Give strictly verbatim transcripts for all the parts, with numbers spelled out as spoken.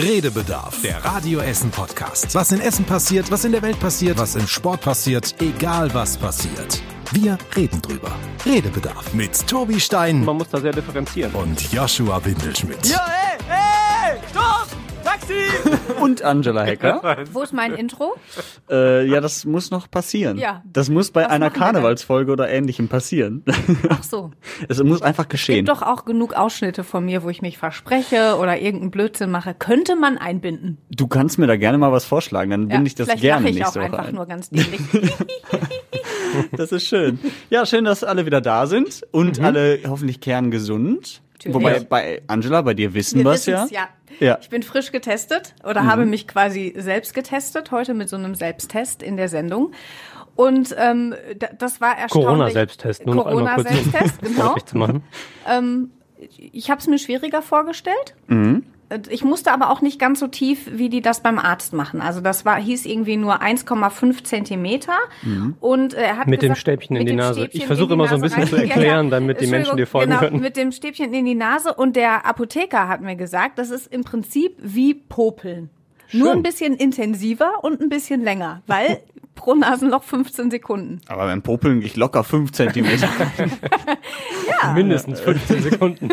Redebedarf, der Radio-Essen-Podcast. Was in Essen passiert, was in der Welt passiert, was im Sport passiert, egal was passiert. Wir reden drüber. Redebedarf mit Tobi Stein. Man muss da sehr differenzieren. Und Joshua Windelschmidt. Ja, ey, ey, stopp! Und Angela Hecker. Wo ist mein Intro? Äh, ja, das muss noch passieren. Ja. Das muss bei Was einer Karnevalsfolge oder Ähnlichem passieren. Ach so. Es muss einfach geschehen. Es gibt doch auch genug Ausschnitte von mir, wo ich mich verspreche oder irgendeinen Blödsinn mache. Könnte man einbinden. Du kannst mir da gerne mal was vorschlagen, dann binde ja, ich das gerne nächste Woche. Vielleicht mache ich auch einfach ein. Nur ganz dämlich. Das ist schön. Ja, schön, dass alle wieder da sind und mhm. alle hoffentlich kerngesund. Natürlich. Wobei, bei Angela, bei dir wissen wir es ja. ja. Ja. Ich bin frisch getestet oder mhm. habe mich quasi selbst getestet, heute mit so einem Selbsttest in der Sendung. Und ähm, das war erstaunlich. Corona-Selbsttest, nur Corona-Selbsttest, genau. ähm, ich habe es mir schwieriger vorgestellt. Mhm. Ich musste aber auch nicht ganz so tief, wie die das beim Arzt machen. Also das war hieß irgendwie nur eins Komma fünf Zentimeter. Mhm. Und er hat mit gesagt, dem Stäbchen in die Nase. Stäbchen ich versuche immer so ein bisschen rein. zu erklären, ja, damit die Menschen dir folgen genau, können. Mit dem Stäbchen in die Nase. Und der Apotheker hat mir gesagt, das ist im Prinzip wie Popeln. Schön. Nur ein bisschen intensiver und ein bisschen länger, weil pro Nasenloch fünfzehn Sekunden. Aber beim Popeln gehe ich locker fünf Zentimeter. Ja. Mindestens fünfzehn Sekunden.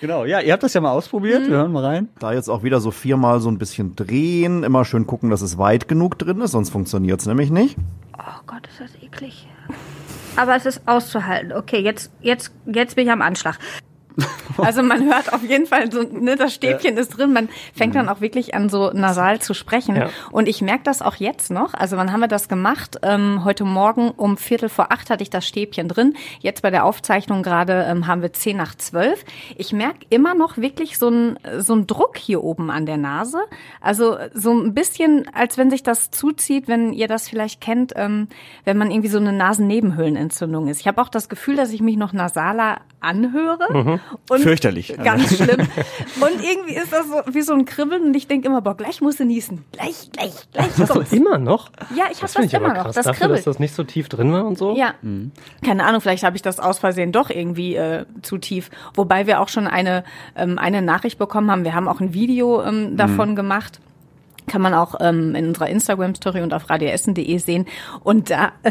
Genau, ja, ihr habt das ja mal ausprobiert, mhm. wir hören mal rein. Da jetzt auch wieder so viermal so ein bisschen drehen, immer schön gucken, dass es weit genug drin ist, sonst funktioniert es nämlich nicht. Oh Gott, ist das eklig. Aber es ist auszuhalten. Okay, jetzt, jetzt, jetzt bin ich am Anschlag. Also man hört auf jeden Fall, so, ne, das Stäbchen ja. ist drin, man fängt dann auch wirklich an so nasal zu sprechen ja. und ich merke das auch jetzt noch, also wann haben wir das gemacht, ähm, heute Morgen um Viertel vor acht hatte ich das Stäbchen drin, jetzt bei der Aufzeichnung gerade ähm, haben wir zehn nach zwölf, ich merke immer noch wirklich so einen so einen Druck hier oben an der Nase, also so ein bisschen, als wenn sich das zuzieht, wenn ihr das vielleicht kennt, ähm, wenn man irgendwie so eine Nasennebenhöhlenentzündung ist. Ich habe auch das Gefühl, dass ich mich noch nasaler anhöre. Mhm. Und fürchterlich. Ganz schlimm. Und irgendwie ist das so wie so ein Kribbeln und ich denke immer, boah, gleich musst du niesen. Gleich, gleich, gleich. Hast du immer noch? Ja, ich habe das, das immer noch. Das Dafür, kribbelt. Dass das nicht so tief drin war und so? Ja. Mhm. Keine Ahnung, vielleicht habe ich das aus Versehen doch irgendwie äh, zu tief. Wobei wir auch schon eine, ähm, eine Nachricht bekommen haben. Wir haben auch ein Video ähm, davon mhm. gemacht. Kann man auch ähm, in unserer Instagram-Story und auf radio essen punkt de sehen. Und da, äh,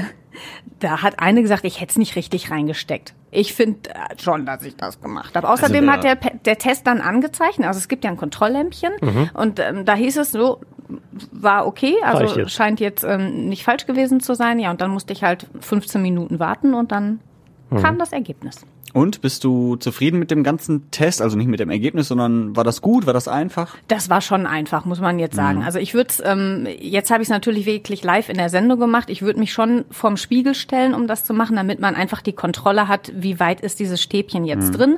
da hat eine gesagt, ich hätte es nicht richtig reingesteckt. Ich finde äh, schon, dass ich das gemacht habe. Außerdem also der, hat der, der Test dann angezeichnet, also es gibt ja ein Kontrolllämpchen. Mhm. Und ähm, da hieß es so, war okay, also jetzt. scheint jetzt ähm, nicht falsch gewesen zu sein. Ja, und dann musste ich halt fünfzehn Minuten warten und dann mhm. kam das Ergebnis. Und bist du zufrieden mit dem ganzen Test? Also nicht mit dem Ergebnis, sondern war das gut? War das einfach? Das war schon einfach, muss man jetzt sagen. Mhm. Also ich würde es, ähm, jetzt habe ich es natürlich wirklich live in der Sendung gemacht. Ich würde mich schon vorm Spiegel stellen, um das zu machen, damit man einfach die Kontrolle hat, wie weit ist dieses Stäbchen jetzt mhm. drin.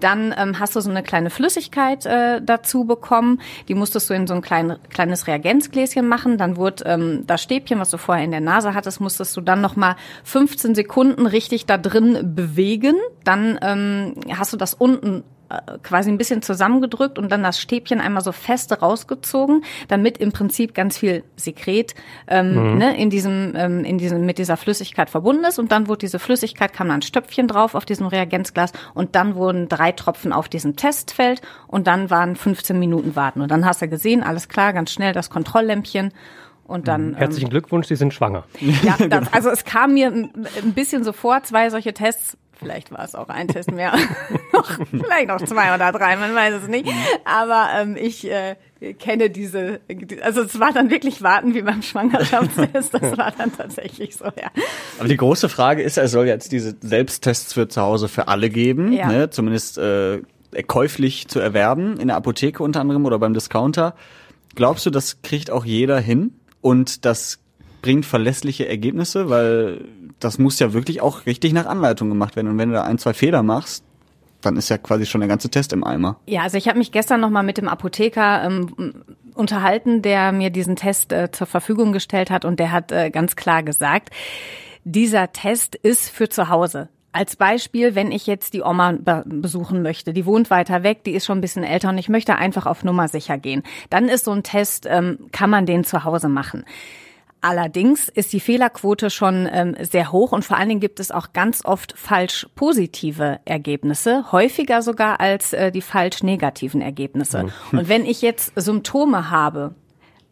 Dann ähm, hast du so eine kleine Flüssigkeit äh, dazu bekommen. Die musstest du in so ein klein, kleines Reagenzgläschen machen. Dann wurde ähm, das Stäbchen, was du vorher in der Nase hattest, musstest du dann nochmal fünfzehn Sekunden richtig da drin bewegen. Dann Dann ähm, hast du das unten äh, quasi ein bisschen zusammengedrückt und dann das Stäbchen einmal so fest rausgezogen, damit im Prinzip ganz viel Sekret ähm, mhm. ne, in diesem, ähm, in diesem, mit dieser Flüssigkeit verbunden ist. Und dann wurde diese Flüssigkeit, kam dann ein Stöpfchen drauf auf diesem Reagenzglas und dann wurden drei Tropfen auf diesem Testfeld und dann waren fünfzehn Minuten warten. Und dann hast du gesehen, alles klar, ganz schnell das Kontrolllämpchen. Und dann, herzlichen ähm, Glückwunsch, Sie sind schwanger. Ja, das, also es kam mir ein, ein bisschen so vor, zwei solche Tests, vielleicht war es auch ein Test mehr, vielleicht noch zwei oder drei, man weiß es nicht, aber ähm, ich äh, kenne diese, also es war dann wirklich warten wie beim Schwangerschaftstest, das war dann tatsächlich so, ja. Aber die große Frage ist, es soll jetzt diese Selbsttests für zu Hause für alle geben, ja. ne? Zumindest äh, käuflich zu erwerben, in der Apotheke unter anderem oder beim Discounter. Glaubst du, das kriegt auch jeder hin? Und das bringt verlässliche Ergebnisse, weil das muss ja wirklich auch richtig nach Anleitung gemacht werden. Und wenn du da ein, zwei Fehler machst, dann ist ja quasi schon der ganze Test im Eimer. Ja, also ich habe mich gestern nochmal mit dem Apotheker ähm, unterhalten, der mir diesen Test äh, zur Verfügung gestellt hat. Und der hat äh, ganz klar gesagt, dieser Test ist für zu Hause. Als Beispiel, wenn ich jetzt die Oma besuchen möchte, die wohnt weiter weg, die ist schon ein bisschen älter und ich möchte einfach auf Nummer sicher gehen, dann ist so ein Test, ähm, kann man den zu Hause machen. Allerdings ist die Fehlerquote schon ähm, sehr hoch und vor allen Dingen gibt es auch ganz oft falsch positive Ergebnisse, häufiger sogar als äh, die falsch negativen Ergebnisse. Mhm. Und wenn ich jetzt Symptome habe,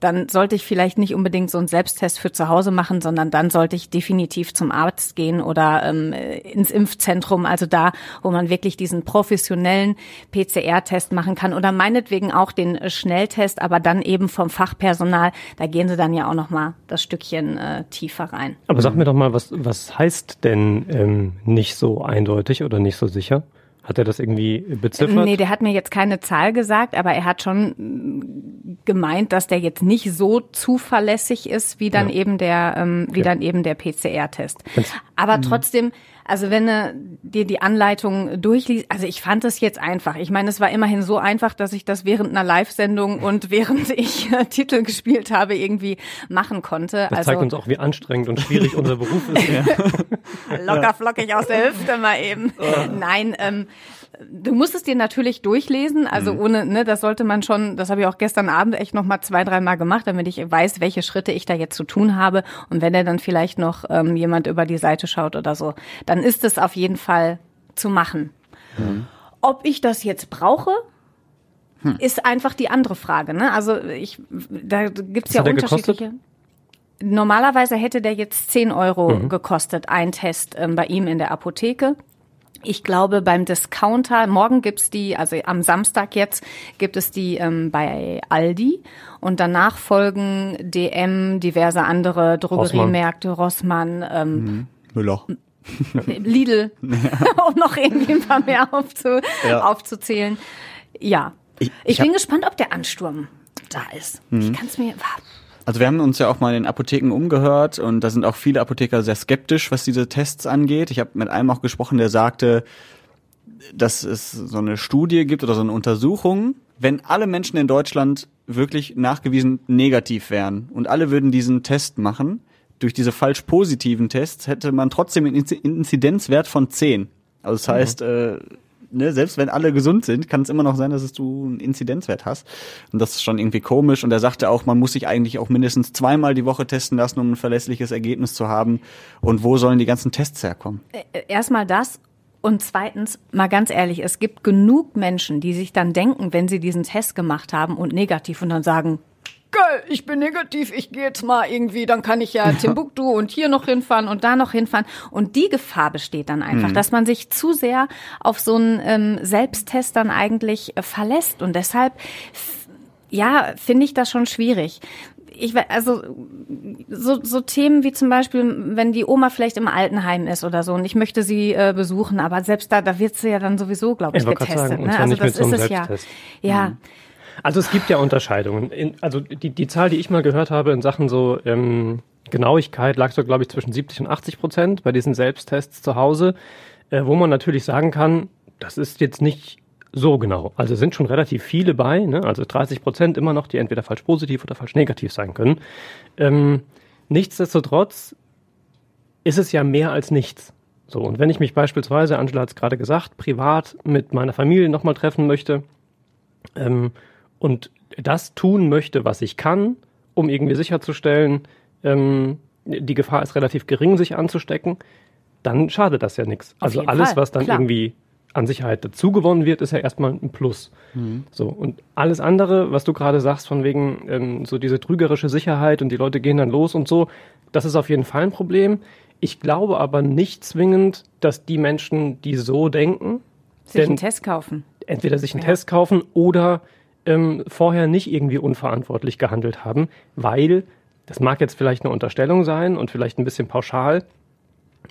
dann sollte ich vielleicht nicht unbedingt so einen Selbsttest für zu Hause machen, sondern dann sollte ich definitiv zum Arzt gehen oder ähm, ins Impfzentrum, also da, wo man wirklich diesen professionellen P C R-Test machen kann oder meinetwegen auch den Schnelltest, aber dann eben vom Fachpersonal, da gehen sie dann ja auch nochmal das Stückchen äh, tiefer rein. Aber sag mir doch mal, was, was heißt denn ähm, nicht so eindeutig oder nicht so sicher? Hat er das irgendwie beziffert? Nee, der hat mir jetzt keine Zahl gesagt, aber er hat schon gemeint, dass der jetzt nicht so zuverlässig ist, wie dann ja. eben der, ähm, wie ja. dann eben der P C R-Test. Aber trotzdem, also wenn du dir die Anleitung durchliest, also ich fand es jetzt einfach. Ich meine, es war immerhin so einfach, dass ich das während einer Live-Sendung und während ich äh, Titel gespielt habe irgendwie machen konnte. Das also, zeigt uns auch, wie anstrengend und schwierig unser Beruf ist. Ja. Locker flockig aus der Hüfte mal eben. Oh. Nein, ähm, du musst es dir natürlich durchlesen, also ohne, ne, das sollte man schon, das habe ich auch gestern Abend echt nochmal zwei, dreimal gemacht, damit ich weiß, welche Schritte ich da jetzt zu tun habe. Und wenn er dann vielleicht noch ähm, jemand über die Seite schaut oder so, dann ist es auf jeden Fall zu machen. Mhm. Ob ich das jetzt brauche? Hm. Ist einfach die andere Frage, ne? Also ich, da gibt's ja unterschiedliche. Gekostet? Normalerweise hätte der jetzt zehn Euro mhm. gekostet, ein Test ähm, bei ihm in der Apotheke. Ich glaube, beim Discounter, morgen gibt's die, also am Samstag jetzt, gibt es die ähm, bei Aldi und danach folgen D M, diverse andere Drogeriemärkte, Rossmann, ähm, mhm. Müller, Lidl, ja. um noch irgendwie ein paar mehr aufzu, ja. aufzuzählen. Ja, ich, ich, ich bin gespannt, ob der Ansturm da ist. Mhm. Ich kann's mir... Also wir haben uns ja auch mal in den Apotheken umgehört und da sind auch viele Apotheker sehr skeptisch, was diese Tests angeht. Ich habe mit einem auch gesprochen, der sagte, dass es so eine Studie gibt oder so eine Untersuchung, wenn alle Menschen in Deutschland wirklich nachgewiesen negativ wären und alle würden diesen Test machen, durch diese falsch positiven Tests hätte man trotzdem einen Inzidenzwert von zehn. Also das heißt... Äh, Ne, selbst wenn alle gesund sind, kann es immer noch sein, dass es du einen Inzidenzwert hast. Und das ist schon irgendwie komisch. Und er sagte auch, man muss sich eigentlich auch mindestens zweimal die Woche testen lassen, um ein verlässliches Ergebnis zu haben. Und wo sollen die ganzen Tests herkommen? Erstmal das. Und zweitens, mal ganz ehrlich, es gibt genug Menschen, die sich dann denken, wenn sie diesen Test gemacht haben und negativ und dann sagen, geil, ich bin negativ, ich gehe jetzt mal irgendwie, dann kann ich ja Timbuktu und hier noch hinfahren und da noch hinfahren. Und die Gefahr besteht dann einfach, mhm. dass man sich zu sehr auf so einen ähm, Selbsttest dann eigentlich äh, verlässt. Und deshalb, f- ja, finde ich das schon schwierig. Ich also so, so Themen wie zum Beispiel, wenn die Oma vielleicht im Altenheim ist oder so und ich möchte sie äh, besuchen, aber selbst da, da wird sie ja dann sowieso, glaube ich, ich getestet. Sagen, ne? Also das so ist es ja. Ja. Mhm. Also es gibt ja Unterscheidungen. In, also die, die Zahl, die ich mal gehört habe in Sachen so ähm, Genauigkeit, lag so, glaube ich, zwischen siebzig und achtzig Prozent bei diesen Selbsttests zu Hause, äh, wo man natürlich sagen kann, das ist jetzt nicht so genau. Also sind schon relativ viele bei, ne? Also dreißig Prozent immer noch, die entweder falsch positiv oder falsch negativ sein können. Ähm, nichtsdestotrotz ist es ja mehr als nichts. So, und wenn ich mich beispielsweise, Angela hat es gerade gesagt, privat mit meiner Familie nochmal treffen möchte, ähm, und das tun möchte, was ich kann, um irgendwie sicherzustellen, ähm, die Gefahr ist relativ gering, sich anzustecken, dann schadet das ja nichts. Also alles, Fall. was dann Klar. irgendwie an Sicherheit dazugewonnen wird, ist ja erstmal ein Plus. Mhm. So, und alles andere, was du gerade sagst, von wegen ähm, so diese trügerische Sicherheit und die Leute gehen dann los und so, das ist auf jeden Fall ein Problem. Ich glaube aber nicht zwingend, dass die Menschen, die so denken, sich denn, einen Test kaufen. Entweder sich einen ja. Test kaufen oder Ähm, vorher nicht irgendwie unverantwortlich gehandelt haben, weil, das mag jetzt vielleicht eine Unterstellung sein und vielleicht ein bisschen pauschal,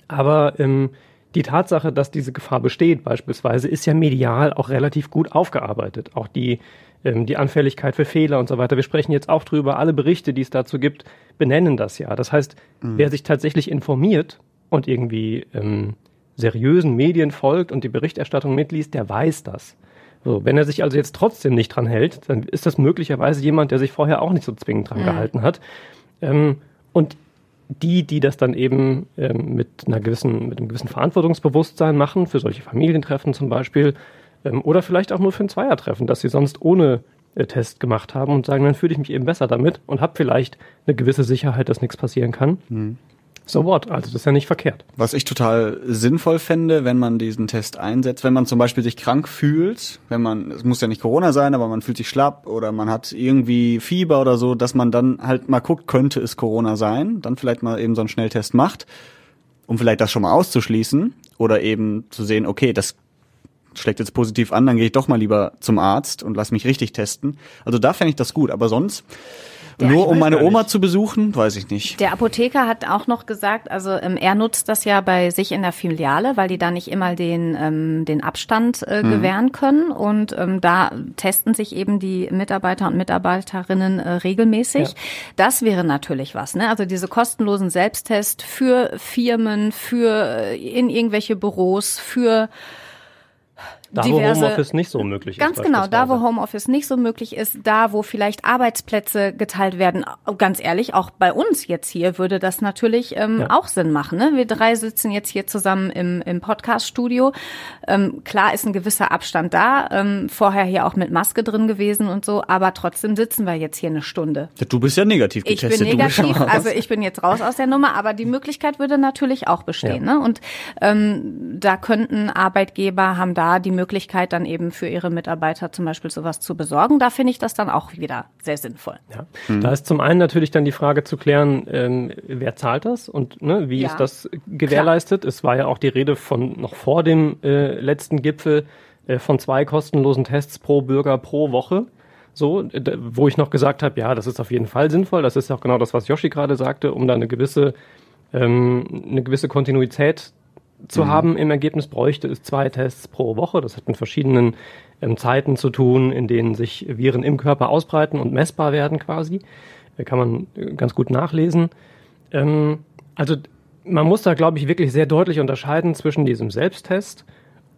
aber ähm, die Tatsache, dass diese Gefahr besteht beispielsweise, ist ja medial auch relativ gut aufgearbeitet. Auch die, ähm, die Anfälligkeit für Fehler und so weiter. Wir sprechen jetzt auch drüber, alle Berichte, die es dazu gibt, benennen das ja. Das heißt, mhm. wer sich tatsächlich informiert und irgendwie ähm, seriösen Medien folgt und die Berichterstattung mitliest, der weiß das. So, wenn er sich also jetzt trotzdem nicht dran hält, dann ist das möglicherweise jemand, der sich vorher auch nicht so zwingend dran mhm. gehalten hat. Ähm, und die, die das dann eben ähm, mit einer gewissen, mit einem gewissen Verantwortungsbewusstsein machen, für solche Familientreffen zum Beispiel, ähm, oder vielleicht auch nur für ein Zweiertreffen, dass sie sonst ohne Test gemacht haben und sagen, dann fühle ich mich eben besser damit und habe vielleicht eine gewisse Sicherheit, dass nichts passieren kann. Mhm. So what? Also das ist ja nicht verkehrt. Was ich total sinnvoll fände, wenn man diesen Test einsetzt, wenn man zum Beispiel sich krank fühlt, wenn man, es muss ja nicht Corona sein, aber man fühlt sich schlapp oder man hat irgendwie Fieber oder so, dass man dann halt mal guckt, könnte es Corona sein, dann vielleicht mal eben so einen Schnelltest macht, um vielleicht das schon mal auszuschließen oder eben zu sehen, okay, das schlägt jetzt positiv an, dann gehe ich doch mal lieber zum Arzt und lass mich richtig testen. Also da fände ich das gut, aber sonst... Ja, nur um meine Oma zu besuchen, weiß ich nicht. Der Apotheker hat auch noch gesagt, also ähm, er nutzt das ja bei sich in der Filiale, weil die da nicht immer den ähm, den Abstand äh, mhm. gewähren können. Und ähm, da testen sich eben die Mitarbeiter und Mitarbeiterinnen äh, regelmäßig. Ja. Das wäre natürlich was, ne? Also diese kostenlosen Selbsttests für Firmen, für in irgendwelche Büros, für... Da, diverse, wo Homeoffice nicht so möglich ist. Ganz genau, da, wo Homeoffice nicht so möglich ist, da, wo vielleicht Arbeitsplätze geteilt werden. Ganz ehrlich, auch bei uns jetzt hier würde das natürlich ähm, ja. auch Sinn machen. Ne? Wir drei sitzen jetzt hier zusammen im, im Podcast-Studio. Ähm, klar ist ein gewisser Abstand da, ähm, vorher hier auch mit Maske drin gewesen und so, aber trotzdem sitzen wir jetzt hier eine Stunde. Ja, du bist ja negativ getestet. Ich bin negativ, also ich bin jetzt raus aus der Nummer, aber die Möglichkeit würde natürlich auch bestehen. Ja. Ne? Und ähm, da könnten Arbeitgeber, haben da die Möglichkeit, Möglichkeit dann eben für ihre Mitarbeiter zum Beispiel sowas zu besorgen. Da finde ich das dann auch wieder sehr sinnvoll. Ja. Mhm. Da ist zum einen natürlich dann die Frage zu klären, ähm, wer zahlt das und ne, wie ja. ist das gewährleistet? Klar. Es war ja auch die Rede von noch vor dem äh, letzten Gipfel äh, von zwei kostenlosen Tests pro Bürger pro Woche. So, d- wo ich noch gesagt habe, ja, das ist auf jeden Fall sinnvoll. Das ist auch genau das, was Yoshi gerade sagte, um da eine gewisse, ähm, eine gewisse Kontinuität zu zu mhm. haben. Im Ergebnis bräuchte es zwei Tests pro Woche. Das hat mit verschiedenen ähm, Zeiten zu tun, in denen sich Viren im Körper ausbreiten und messbar werden quasi. Da kann man äh, ganz gut nachlesen. Ähm, also man muss da, glaube ich, wirklich sehr deutlich unterscheiden zwischen diesem Selbsttest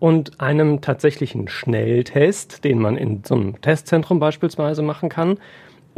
und einem tatsächlichen Schnelltest, den man in so einem Testzentrum beispielsweise machen kann,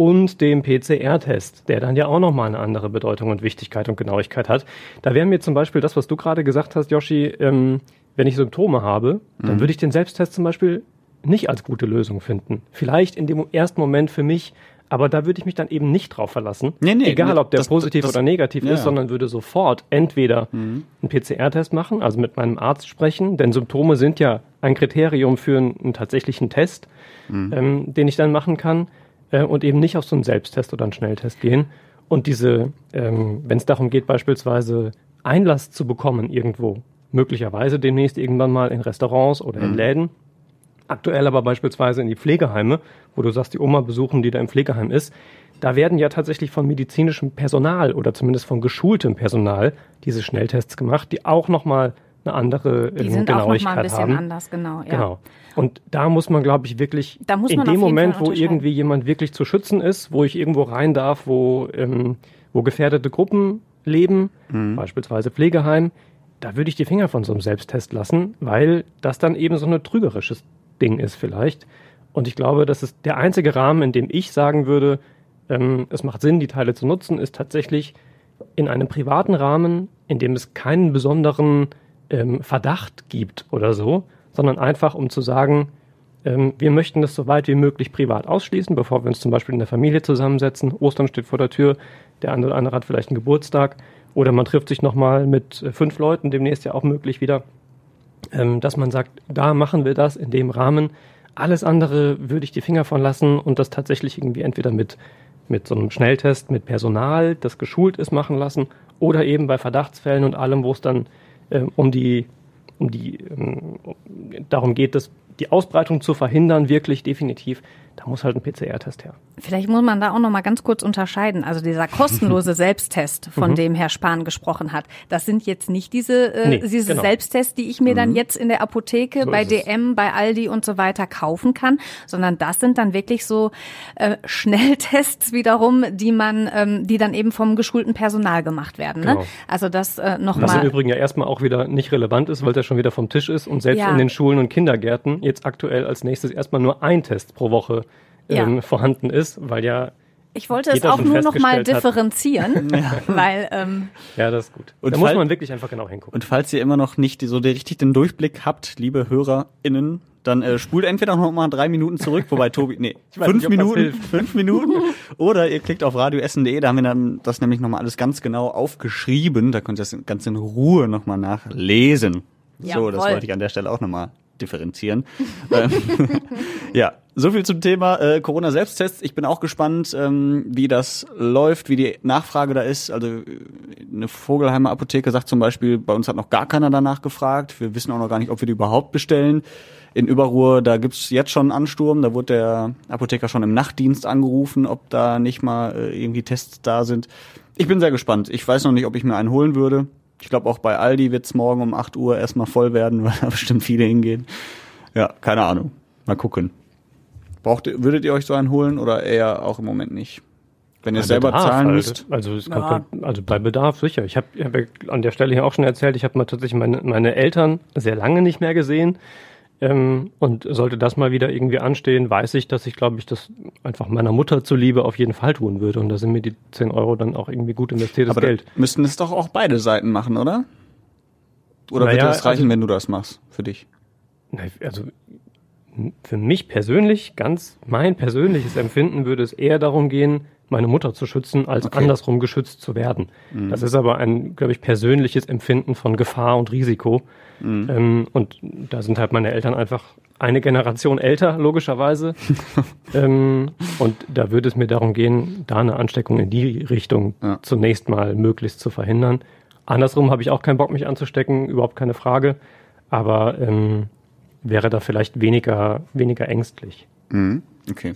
und dem P C R-Test, der dann ja auch nochmal eine andere Bedeutung und Wichtigkeit und Genauigkeit hat. Da wäre mir zum Beispiel das, was du gerade gesagt hast, Yoshi, ähm, wenn ich Symptome habe, dann mhm. würde ich den Selbsttest zum Beispiel nicht als gute Lösung finden. Vielleicht in dem ersten Moment für mich, aber da würde ich mich dann eben nicht drauf verlassen. Nee, nee, egal, ob der das, positiv das, oder negativ ja. ist, sondern würde sofort entweder mhm. einen P C R-Test machen, also mit meinem Arzt sprechen, denn Symptome sind ja ein Kriterium für einen, einen tatsächlichen Test, mhm. ähm, den ich dann machen kann, und eben nicht auf so einen Selbsttest oder einen Schnelltest gehen. Und diese, ähm, wenn es darum geht, beispielsweise Einlass zu bekommen irgendwo, möglicherweise demnächst irgendwann mal in Restaurants oder in Läden, aktuell aber beispielsweise in die Pflegeheime, wo du sagst, die Oma besuchen, die da im Pflegeheim ist, da werden ja tatsächlich von medizinischem Personal oder zumindest von geschultem Personal diese Schnelltests gemacht, die auch nochmal eine andere Genauigkeit haben. Die sind auch nochmal ein bisschen haben. anders, genau. Ja. Genau. Und da muss man, glaube ich, wirklich in dem Moment, wo irgendwie jemand wirklich zu schützen ist, wo ich irgendwo rein darf, wo, ähm, wo gefährdete Gruppen leben, mhm. beispielsweise Pflegeheim, da würde ich die Finger von so einem Selbsttest lassen, weil das dann eben so ein trügerisches Ding ist vielleicht. Und ich glaube, das ist der einzige Rahmen, in dem ich sagen würde, ähm, es macht Sinn, die Teile zu nutzen, ist tatsächlich in einem privaten Rahmen, in dem es keinen besonderen Verdacht gibt oder so, sondern einfach um zu sagen, wir möchten das so weit wie möglich privat ausschließen, bevor wir uns zum Beispiel in der Familie zusammensetzen. Ostern steht vor der Tür, der eine oder andere hat vielleicht einen Geburtstag oder man trifft sich nochmal mit fünf Leuten, demnächst ja auch möglich wieder, dass man sagt, da machen wir das in dem Rahmen. Alles andere würde ich die Finger von lassen und das tatsächlich irgendwie entweder mit, mit so einem Schnelltest, mit Personal, das geschult ist, machen lassen oder eben bei Verdachtsfällen und allem, wo es dann um die, um die, um, darum geht es, die Ausbreitung zu verhindern, wirklich definitiv, da muss halt ein P C R-Test her. Vielleicht muss man da auch noch mal ganz kurz unterscheiden. Also dieser kostenlose Selbsttest, von mhm. dem Herr Spahn gesprochen hat, das sind jetzt nicht diese, äh, nee, diese genau. Selbsttests, die ich mir mhm. dann jetzt in der Apotheke, so bei D M, es. bei Aldi und so weiter kaufen kann, sondern das sind dann wirklich so äh, Schnelltests wiederum, die man, ähm, die dann eben vom geschulten Personal gemacht werden. Genau. Ne? Also das äh, noch Was mal. Was im Übrigen ja erstmal auch wieder nicht relevant ist, weil das schon wieder vom Tisch ist und selbst ja. in den Schulen und Kindergärten jetzt aktuell als nächstes erstmal nur ein Test pro Woche ähm, ja. vorhanden ist, weil ja Ich wollte es auch nur noch mal differenzieren, weil ähm ja, das ist gut. Und da muss man wirklich einfach genau hingucken. Und falls ihr immer noch nicht so richtig den Durchblick habt, liebe HörerInnen, dann äh, spult entweder noch mal drei Minuten zurück, wobei Tobi, nee, fünf Minuten, fünf Minuten, oder ihr klickt auf radio essen punkt de, da haben wir dann das nämlich nochmal alles ganz genau aufgeschrieben, da könnt ihr das ganz in Ruhe nochmal nachlesen. Ja, so, das voll. Wollte ich an der Stelle auch nochmal differenzieren. ähm, ja, so viel zum Thema äh, Corona-Selbsttests. Ich bin auch gespannt, ähm, wie das läuft, wie die Nachfrage da ist. Also eine Vogelheimer Apotheke sagt zum Beispiel, bei uns hat noch gar keiner danach gefragt. Wir wissen auch noch gar nicht, ob wir die überhaupt bestellen. In Überruhr, da gibt's jetzt schon einen Ansturm. Da wurde der Apotheker schon im Nachtdienst angerufen, ob da nicht mal äh, irgendwie Tests da sind. Ich bin sehr gespannt. Ich weiß noch nicht, ob ich mir einen holen würde. Ich glaube, auch bei Aldi wird's morgen um acht Uhr erstmal voll werden, weil da bestimmt viele hingehen. Ja, keine Ahnung. Mal gucken. Braucht, würdet ihr euch so einen holen oder eher auch im Moment nicht? Wenn ihr es selber Bedarf zahlen halt. müsst. Also, es ja. kann, also bei Bedarf sicher. Ich habe hab an der Stelle hier auch schon erzählt, ich habe mal tatsächlich meine, meine Eltern sehr lange nicht mehr gesehen. Ähm, und sollte das mal wieder irgendwie anstehen, weiß ich, dass ich, glaube ich, das einfach meiner Mutter zuliebe auf jeden Fall tun würde. Und da sind mir die zehn Euro dann auch irgendwie gut investiertes Aber Geld. Müssten es doch auch beide Seiten machen, oder? Oder naja, würde es reichen, also, wenn du das machst für dich? Also für mich persönlich, ganz mein persönliches Empfinden, würde es eher darum gehen, meine Mutter zu schützen, als okay. andersrum geschützt zu werden. Mhm. Das ist aber ein, glaube ich, persönliches Empfinden von Gefahr und Risiko. Mhm. Ähm, und da sind halt meine Eltern einfach eine Generation älter, logischerweise. ähm, und da würde es mir darum gehen, da eine Ansteckung in die Richtung ja. zunächst mal möglichst zu verhindern. Andersrum habe ich auch keinen Bock, mich anzustecken, überhaupt keine Frage. Aber ähm, wäre da vielleicht weniger, weniger ängstlich. Mhm. Okay.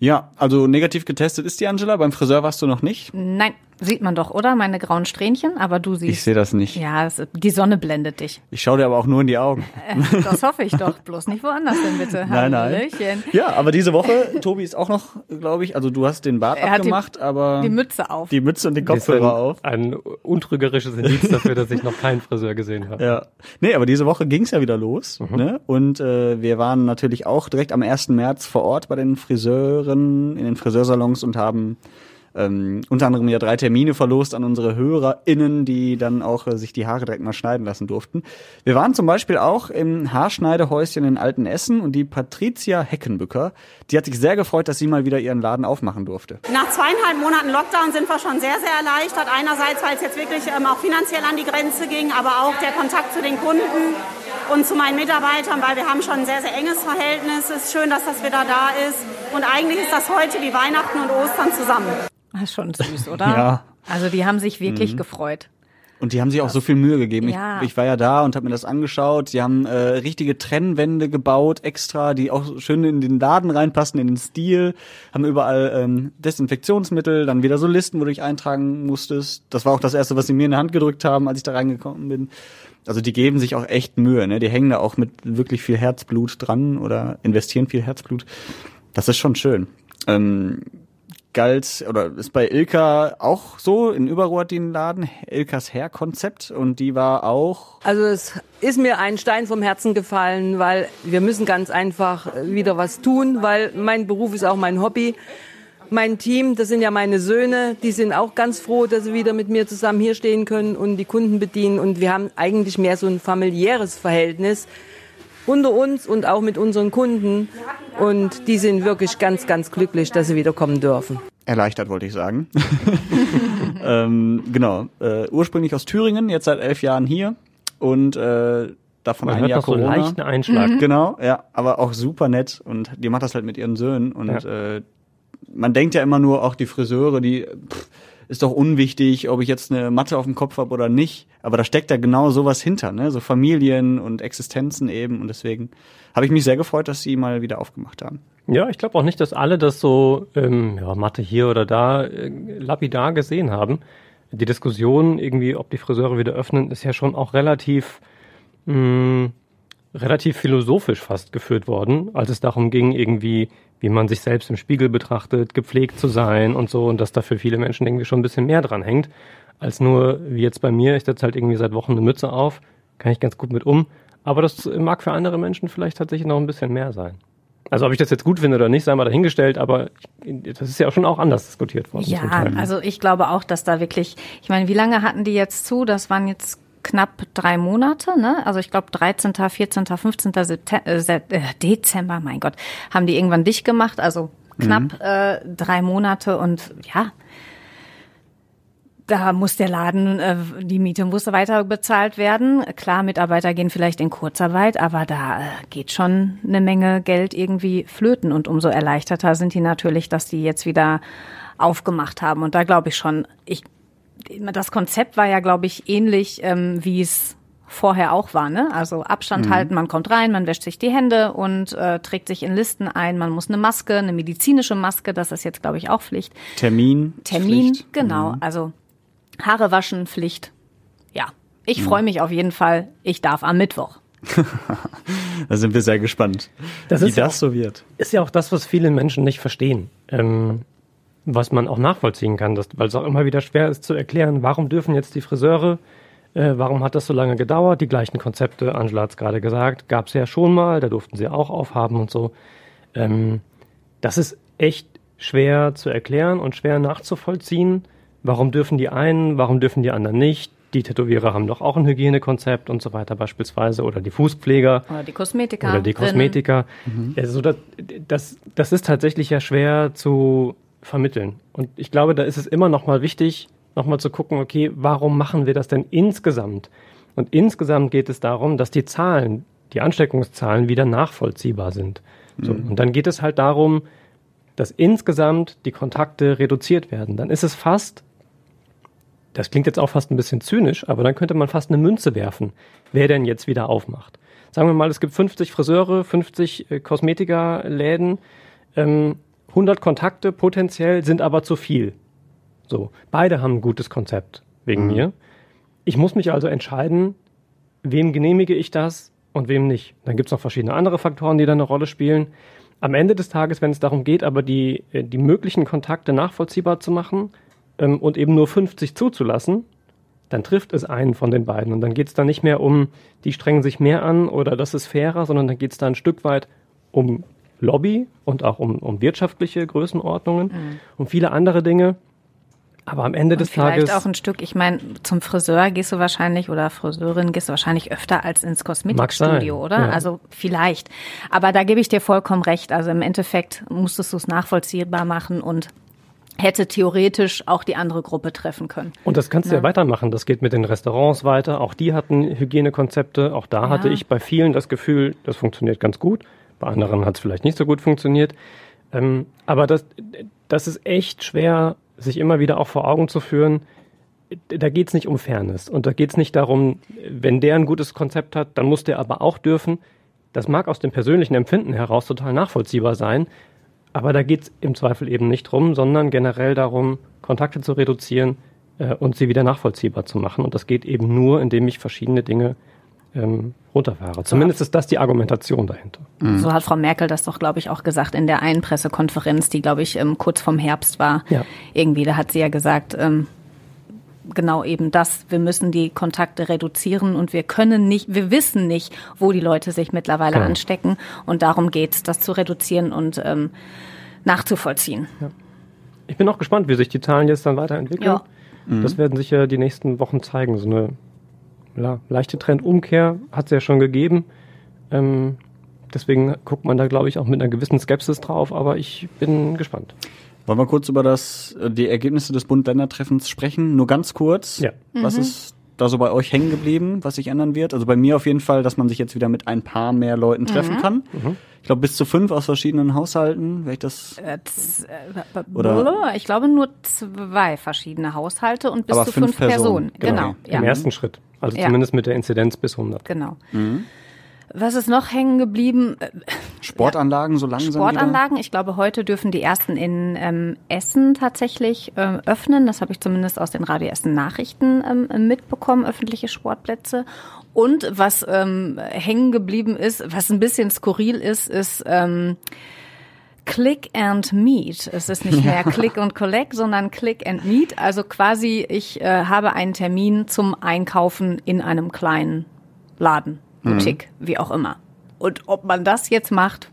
Ja, also negativ getestet ist die Angela. Beim Friseur warst du noch nicht? Nein, sieht man doch, oder? Meine grauen Strähnchen, aber du siehst. Ich sehe das nicht. Ja, das, die Sonne blendet dich. Ich schaue dir aber auch nur in die Augen. Äh, das hoffe ich doch, bloß nicht woanders hin, bitte. Nein, nein. Ja, aber diese Woche, Tobi ist auch noch, glaube ich, also du hast den Bart er abgemacht, die, aber... die Mütze auf. Die Mütze und den Kopfhörer auf. Ein untrügerisches Indiz dafür, dass ich noch keinen Friseur gesehen habe. Ja, nee, aber diese Woche ging es ja wieder los. Mhm. Ne? Und äh, wir waren natürlich auch direkt am ersten März vor Ort bei den Friseuren, in den Friseursalons und haben ähm, unter anderem ja drei Termine verlost an unsere HörerInnen, die dann auch äh, sich die Haare direkt mal schneiden lassen durften. Wir waren zum Beispiel auch im Haarschneidehäuschen in Altenessen und die Patricia Heckenbücker, die hat sich sehr gefreut, dass sie mal wieder ihren Laden aufmachen durfte. Nach zweieinhalb Monaten Lockdown sind wir schon sehr, sehr erleichtert. Einerseits, weil es jetzt wirklich ähm, auch finanziell an die Grenze ging, aber auch der Kontakt zu den Kunden und zu meinen Mitarbeitern, weil wir haben schon ein sehr, sehr enges Verhältnis. Es ist schön, dass das wieder da ist. Und eigentlich ist das heute wie Weihnachten und Ostern zusammen. Das ist schon süß, oder? Ja. Also die haben sich wirklich mhm. gefreut. Und die haben sich auch so viel Mühe gegeben. Ja. Ich, ich war ja da und habe mir das angeschaut. Die haben äh, richtige Trennwände gebaut extra, die auch schön in den Laden reinpassen, in den Stil. Haben überall ähm, Desinfektionsmittel, dann wieder so Listen, wo du dich eintragen musstest. Das war auch das Erste, was sie mir in die Hand gedrückt haben, als ich da reingekommen bin. Also die geben sich auch echt Mühe, ne? Die hängen da auch mit wirklich viel Herzblut dran oder investieren viel Herzblut. Das ist schon schön. Ähm... Galt, oder ist bei Ilka auch so, in Überrohr hat die einen Laden, Ilkas Hair-Konzept, und die war auch... Also es ist mir ein Stein vom Herzen gefallen, weil wir müssen ganz einfach wieder was tun, weil mein Beruf ist auch mein Hobby. Mein Team, das sind ja meine Söhne, die sind auch ganz froh, dass sie wieder mit mir zusammen hier stehen können und die Kunden bedienen, und wir haben eigentlich mehr so ein familiäres Verhältnis unter uns und auch mit unseren Kunden. Und die sind wirklich ganz, ganz glücklich, dass sie wiederkommen dürfen. Erleichtert, wollte ich sagen. ähm, genau. Äh, ursprünglich aus Thüringen, jetzt seit elf Jahren hier. Und äh, davon Man ein Jahr Corona. Man hört so leichten Einschlag. Mhm. Genau, ja. Aber auch super nett. Und die macht das halt mit ihren Söhnen. Und ja. äh, man denkt ja immer nur, auch die Friseure, die... Pff, ist doch unwichtig, ob ich jetzt eine Matte auf dem Kopf habe oder nicht. Aber da steckt ja genau sowas hinter, ne? So Familien und Existenzen eben. Und deswegen habe ich mich sehr gefreut, dass sie mal wieder aufgemacht haben. Ja, ich glaube auch nicht, dass alle das so, ähm, ja, Matte hier oder da, äh, lapidar gesehen haben. Die Diskussion irgendwie, ob die Friseure wieder öffnen, ist ja schon auch relativ, mh, relativ philosophisch fast geführt worden, als es darum ging, irgendwie, wie man sich selbst im Spiegel betrachtet, gepflegt zu sein und so, und dass da für viele Menschen irgendwie schon ein bisschen mehr dran hängt, als nur, wie jetzt bei mir, ich setze halt irgendwie seit Wochen eine Mütze auf, kann ich ganz gut mit um, aber das mag für andere Menschen vielleicht tatsächlich noch ein bisschen mehr sein. Also ob ich das jetzt gut finde oder nicht, sei mal dahingestellt, aber ich, das ist ja auch schon auch anders diskutiert worden. Ja, also ich glaube auch, dass da wirklich, ich meine, wie lange hatten die jetzt zu? Das waren jetzt knapp drei Monate, ne? Also ich glaube dreizehnten, vierzehnten, fünfzehnten Dezember, mein Gott, haben die irgendwann dicht gemacht, also knapp mhm. äh, drei Monate und ja, da muss der Laden, äh, die Miete muss weiter bezahlt werden. Klar, Mitarbeiter gehen vielleicht in Kurzarbeit, aber da äh, geht schon eine Menge Geld irgendwie flöten und umso erleichterter sind die natürlich, dass die jetzt wieder aufgemacht haben und da glaube ich schon, ich das Konzept war ja, glaube ich, ähnlich, ähm, wie es vorher auch war, ne? Also Abstand mhm. halten, man kommt rein, man wäscht sich die Hände und äh, trägt sich in Listen ein, man muss eine Maske, eine medizinische Maske, das ist jetzt, glaube ich, auch Pflicht. Termin. Termin, Pflicht. Genau. Mhm. Also Haare waschen, Pflicht. Ja, ich mhm. freue mich auf jeden Fall, ich darf am Mittwoch. Da sind wir sehr gespannt, das wie ist das ja auch, so wird. Ist ja auch das, was viele Menschen nicht verstehen. Ähm, Was man auch nachvollziehen kann, dass, weil es auch immer wieder schwer ist zu erklären, warum dürfen jetzt die Friseure, äh, warum hat das so lange gedauert? Die gleichen Konzepte, Angela hat es gerade gesagt, gab es ja schon mal, da durften sie auch aufhaben und so. Ähm, das ist echt schwer zu erklären und schwer nachzuvollziehen. Warum dürfen die einen, warum dürfen die anderen nicht? Die Tätowierer haben doch auch ein Hygienekonzept und so weiter beispielsweise oder die Fußpfleger. Oder die Kosmetiker. Oder die Kosmetiker. Mhm. Also das, das, das ist tatsächlich ja schwer zu vermitteln. Und ich glaube, da ist es immer noch mal wichtig, noch mal zu gucken, okay, warum machen wir das denn insgesamt? Und insgesamt geht es darum, dass die Zahlen, die Ansteckungszahlen wieder nachvollziehbar sind. So, mhm. Und dann geht es halt darum, dass insgesamt die Kontakte reduziert werden. Dann ist es fast, das klingt jetzt auch fast ein bisschen zynisch, aber dann könnte man fast eine Münze werfen, wer denn jetzt wieder aufmacht. Sagen wir mal, es gibt fünfzig Friseure, fünfzig äh, Kosmetikerläden, ähm, hundert Kontakte potenziell sind aber zu viel. So, beide haben ein gutes Konzept wegen mhm. mir. Ich muss mich also entscheiden, wem genehmige ich das und wem nicht. Dann gibt es noch verschiedene andere Faktoren, die da eine Rolle spielen. Am Ende des Tages, wenn es darum geht, aber die, die möglichen Kontakte nachvollziehbar zu machen ähm, und eben nur fünfzig zuzulassen, dann trifft es einen von den beiden. Und dann geht es da nicht mehr um, die strengen sich mehr an oder das ist fairer, sondern dann geht es da ein Stück weit um Lobby und auch um, um wirtschaftliche Größenordnungen mhm. und viele andere Dinge. Aber am Ende und des vielleicht Tages... Vielleicht auch ein Stück, ich meine, zum Friseur gehst du wahrscheinlich oder Friseurin gehst du wahrscheinlich öfter als ins Kosmetikstudio, oder? Ja. Also vielleicht. Aber da gebe ich dir vollkommen recht. Also im Endeffekt musstest du es nachvollziehbar machen und hätte theoretisch auch die andere Gruppe treffen können. Und das kannst du ja, ja weitermachen. Das geht mit den Restaurants weiter. Auch die hatten Hygienekonzepte. Auch da ja. hatte ich bei vielen das Gefühl, das funktioniert ganz gut. Bei anderen hat es vielleicht nicht so gut funktioniert. Ähm, aber das, das ist echt schwer, sich immer wieder auch vor Augen zu führen. Da geht es nicht um Fairness. Und da geht es nicht darum, wenn der ein gutes Konzept hat, dann muss der aber auch dürfen. Das mag aus dem persönlichen Empfinden heraus total nachvollziehbar sein. Aber da geht es im Zweifel eben nicht drum, sondern generell darum, Kontakte zu reduzieren äh, und sie wieder nachvollziehbar zu machen. Und das geht eben nur, indem ich verschiedene Dinge Ähm, runterfahre. Zumindest ist das die Argumentation dahinter. Mhm. So hat Frau Merkel das doch, glaube ich, auch gesagt in der einen Pressekonferenz, die, glaube ich, ähm, kurz vorm Herbst war. Ja. Irgendwie, da hat sie ja gesagt, ähm, genau eben das, wir müssen die Kontakte reduzieren und wir können nicht, wir wissen nicht, wo die Leute sich mittlerweile genau. anstecken und darum geht es, das zu reduzieren und ähm, nachzuvollziehen. Ja. Ich bin auch gespannt, wie sich die Zahlen jetzt dann weiterentwickeln. Ja. Mhm. Das werden sicher die nächsten Wochen zeigen, so eine Ja, leichte Trendumkehr hat es ja schon gegeben. Ähm, deswegen guckt man da, glaube ich, auch mit einer gewissen Skepsis drauf. Aber ich bin gespannt. Wollen wir kurz über das, die Ergebnisse des Bund-Länder-Treffens sprechen? Nur ganz kurz. Ja. Mhm. Was ist da so bei euch hängen geblieben, was sich ändern wird? Also bei mir auf jeden Fall, dass man sich jetzt wieder mit ein paar mehr Leuten treffen mhm. kann. Mhm. Ich glaube, bis zu fünf aus verschiedenen Haushalten. Wenn ich das äh, z- oder? Ich glaube, nur zwei verschiedene Haushalte und bis Aber zu fünf, fünf Personen. Personen. Genau. Genau. Ja. Im ersten Schritt. Also ja. zumindest mit der Inzidenz bis hundert. Genau. Mhm. Was ist noch hängen geblieben? Sportanlagen so langsam Sportanlagen. Wieder? Ich glaube, heute dürfen die ersten in ähm, Essen tatsächlich ähm, öffnen. Das habe ich zumindest aus den Radio-Essen Nachrichten ähm, mitbekommen, öffentliche Sportplätze. Und was ähm, hängen geblieben ist, was ein bisschen skurril ist, ist ähm, Click and Meet. Es ist nicht mehr ja. Click und Collect, sondern Click and Meet. Also quasi, ich äh, habe einen Termin zum Einkaufen in einem kleinen Laden, Boutique, mhm. wie auch immer. Und ob man das jetzt macht,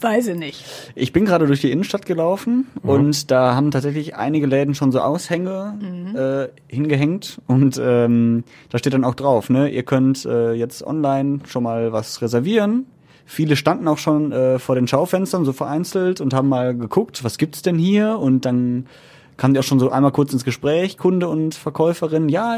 Weiß ich nicht. Ich bin gerade durch die Innenstadt gelaufen mhm. und da haben tatsächlich einige Läden schon so Aushänge mhm. äh, hingehängt und ähm, da steht dann auch drauf, ne, ihr könnt äh, jetzt online schon mal was reservieren. Viele standen auch schon äh, vor den Schaufenstern so vereinzelt und haben mal geguckt, was gibt's denn hier? Und dann kamen die auch schon so einmal kurz ins Gespräch, Kunde und Verkäuferin, ja,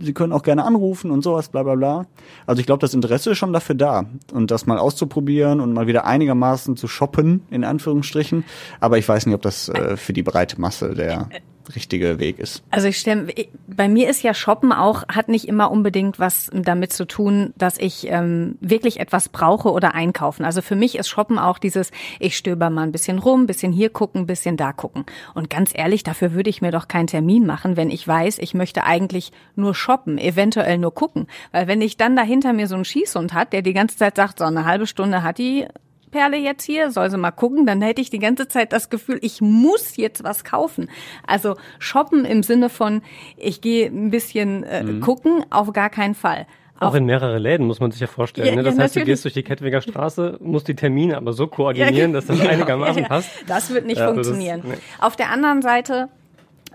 sie können auch gerne anrufen und sowas, bla bla bla. Also ich glaube, das Interesse ist schon dafür da und das mal auszuprobieren und mal wieder einigermaßen zu shoppen, in Anführungsstrichen. Aber ich weiß nicht, ob das äh, für die breite Masse der richtige Weg ist. Also ich stelle, bei mir ist ja Shoppen auch, hat nicht immer unbedingt was damit zu tun, dass ich ähm, wirklich etwas brauche oder einkaufen. Also für mich ist Shoppen auch dieses, ich stöber mal ein bisschen rum, ein bisschen hier gucken, ein bisschen da gucken. Und ganz ehrlich, dafür würde ich mir doch keinen Termin machen, wenn ich weiß, ich möchte eigentlich nur shoppen, eventuell nur gucken. Weil wenn ich dann dahinter mir so einen Schießhund hat, der die ganze Zeit sagt, so eine halbe Stunde hat die Perle jetzt hier, soll sie mal gucken, dann hätte ich die ganze Zeit das Gefühl, ich muss jetzt was kaufen. Also shoppen im Sinne von, ich gehe ein bisschen äh, mhm. gucken, auf gar keinen Fall. Auch, auch in mehrere Läden, muss man sich ja vorstellen. Ja, ne? Das ja, heißt, natürlich. Du gehst durch die Kettwiger Straße, musst die Termine aber so koordinieren, ja, dass das genau, einigermaßen ja, passt. Das wird nicht ja, funktionieren. Das, nee. Auf der anderen Seite,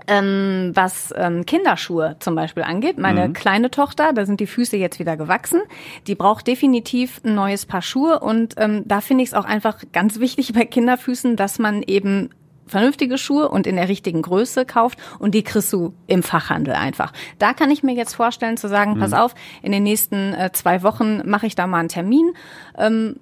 Ähm, was ähm, Kinderschuhe zum Beispiel angeht. Meine mhm. kleine Tochter, da sind die Füße jetzt wieder gewachsen, die braucht definitiv ein neues Paar Schuhe und ähm, da finde ich es auch einfach ganz wichtig bei Kinderfüßen, dass man eben vernünftige Schuhe und in der richtigen Größe kauft und die kriegst du im Fachhandel einfach. Da kann ich mir jetzt vorstellen zu sagen, mhm. pass auf, in den nächsten äh, zwei Wochen mache ich da mal einen Termin ähm,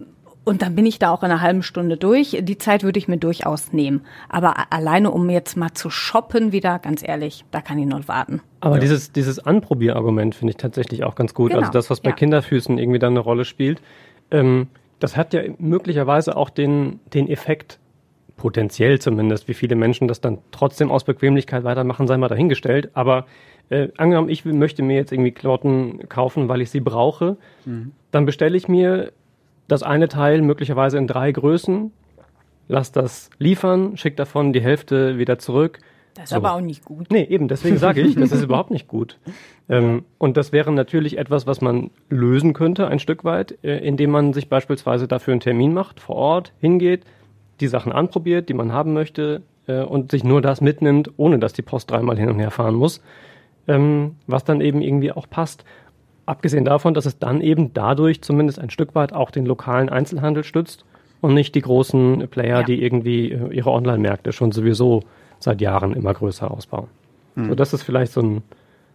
und dann bin ich da auch in einer halben Stunde durch. Die Zeit würde ich mir durchaus nehmen. Aber alleine, um jetzt mal zu shoppen wieder, ganz ehrlich, da kann ich noch warten. Aber ja. dieses, dieses Anprobierargument finde ich tatsächlich auch ganz gut. Genau. Also das, was bei ja. Kinderfüßen irgendwie dann eine Rolle spielt, ähm, das hat ja möglicherweise auch den, den Effekt, potenziell zumindest, wie viele Menschen das dann trotzdem aus Bequemlichkeit weitermachen, sei mal dahingestellt. Aber äh, angenommen, ich möchte mir jetzt irgendwie Klamotten kaufen, weil ich sie brauche, mhm. dann bestelle ich mir das eine Teil möglicherweise in drei Größen, lass das liefern, schick davon die Hälfte wieder zurück. Das ist so. Aber auch nicht gut. Nee, eben, deswegen sage ich, das ist überhaupt nicht gut. Ähm, und das wäre natürlich etwas, was man lösen könnte, ein Stück weit, äh, indem man sich beispielsweise dafür einen Termin macht, vor Ort hingeht, die Sachen anprobiert, die man haben möchte äh, und sich nur das mitnimmt, ohne dass die Post dreimal hin und her fahren muss, ähm, was dann eben irgendwie auch passt. Abgesehen davon, dass es dann eben dadurch zumindest ein Stück weit auch den lokalen Einzelhandel stützt und nicht die großen Player, ja. die irgendwie ihre Online-Märkte schon sowieso seit Jahren immer größer ausbauen. Mhm. So, das ist vielleicht so ein,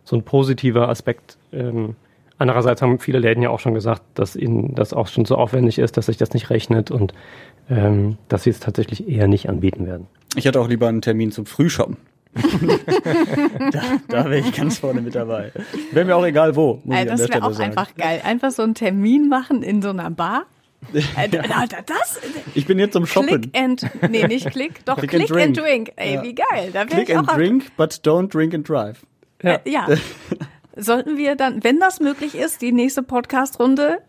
so ein positiver Aspekt. Ähm, andererseits haben viele Läden ja auch schon gesagt, dass ihnen das auch schon so aufwendig ist, dass sich das nicht rechnet und ähm, dass sie es tatsächlich eher nicht anbieten werden. Ich hätte auch lieber einen Termin zum Frühschoppen. da da wäre ich ganz vorne mit dabei. Wäre mir auch egal wo, muss also ich an der Stelle sagen. Das wäre auch einfach geil. Einfach so einen Termin machen in so einer Bar. Ja. Das, ich bin jetzt zum Shoppen. Click and, nee, nicht Click, doch Click, click and Drink. And drink. Ey, ja. Wie geil. Da click ich auch and ab. Drink, but don't drink and drive. Ja. ja. Sollten wir dann, wenn das möglich ist, die nächste Podcast-Runde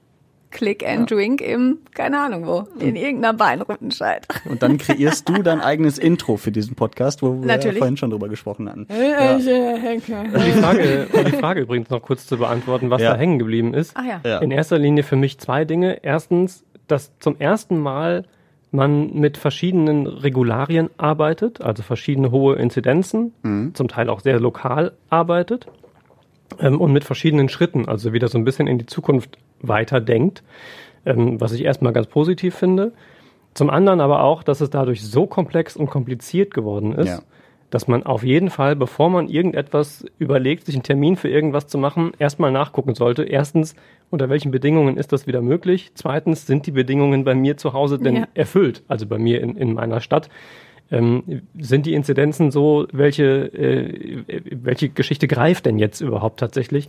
Click and ja. Drink im, keine Ahnung wo, in irgendeiner Beinrundenscheid. Und dann kreierst du dein eigenes Intro für diesen Podcast, wo wir ja vorhin schon drüber gesprochen hatten. Ja. Und die Frage, und die Frage übrigens noch kurz zu beantworten, was ja. da hängen geblieben ist. Ach ja. Ja. In erster Linie für mich zwei Dinge. Erstens, dass zum ersten Mal man mit verschiedenen Regularien arbeitet, also verschiedene hohe Inzidenzen, mhm. zum Teil auch sehr lokal arbeitet. Ähm, und mit verschiedenen Schritten, also wieder so ein bisschen in die Zukunft weiterdenkt, ähm, was ich erstmal ganz positiv finde. Zum anderen aber auch, dass es dadurch so komplex und kompliziert geworden ist, ja. dass man auf jeden Fall, bevor man irgendetwas überlegt, sich einen Termin für irgendwas zu machen, erstmal nachgucken sollte. Erstens, unter welchen Bedingungen ist das wieder möglich? Zweitens, sind die Bedingungen bei mir zu Hause denn ja. erfüllt? Also bei mir in, in meiner Stadt. Ähm, sind die Inzidenzen so, welche, äh, welche Geschichte greift denn jetzt überhaupt tatsächlich?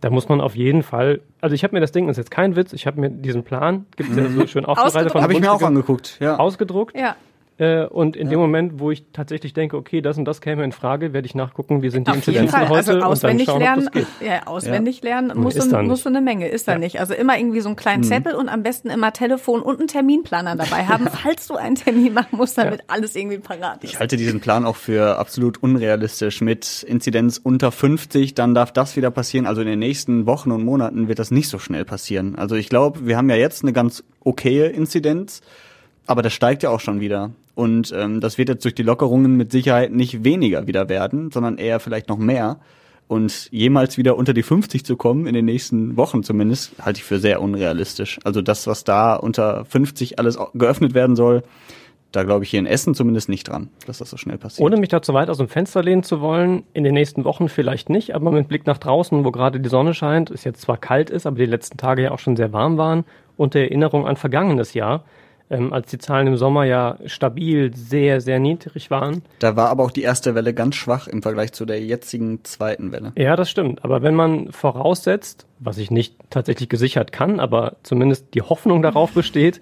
Da muss man auf jeden Fall, also ich habe mir das Ding, das ist jetzt kein Witz, ich habe mir diesen Plan, gibt es ja so schön aufbereitet. Habe ich mir auch angeguckt. Ja. Ausgedruckt. Ja. Äh, und in ja. dem Moment, wo ich tatsächlich denke, okay, das und das käme in Frage, werde ich nachgucken, wie sind die auf Inzidenzen heute also auswendig und dann schauen, lernen, ob das geht. Ja, auswendig ja. lernen muss so ein, eine Menge, ist da ja. nicht. Also immer irgendwie so einen kleinen mhm. Zettel und am besten immer Telefon und einen Terminplaner dabei haben, ja. falls du einen Termin machen musst, damit ja. alles irgendwie parat ist. Ich halte diesen Plan auch für absolut unrealistisch mit Inzidenz unter fünfzig, dann darf das wieder passieren. Also in den nächsten Wochen und Monaten wird das nicht so schnell passieren. Also ich glaube, wir haben ja jetzt eine ganz okaye Inzidenz. Aber das steigt ja auch schon wieder. Und ähm, das wird jetzt durch die Lockerungen mit Sicherheit nicht weniger wieder werden, sondern eher vielleicht noch mehr. Und jemals wieder unter die fünfzig zu kommen, in den nächsten Wochen zumindest, halte ich für sehr unrealistisch. Also das, was da unter fünfzig alles geöffnet werden soll, da glaube ich hier in Essen zumindest nicht dran, dass das so schnell passiert. Ohne mich da zu weit aus dem Fenster lehnen zu wollen, in den nächsten Wochen vielleicht nicht, aber mit Blick nach draußen, wo gerade die Sonne scheint, es jetzt zwar kalt ist, aber die letzten Tage ja auch schon sehr warm waren, und der Erinnerung an vergangenes Jahr, Ähm, als die Zahlen im Sommer ja stabil sehr, sehr niedrig waren. Da war aber auch die erste Welle ganz schwach im Vergleich zu der jetzigen zweiten Welle. Ja, das stimmt. Aber wenn man voraussetzt, was ich nicht tatsächlich gesichert kann, aber zumindest die Hoffnung darauf besteht,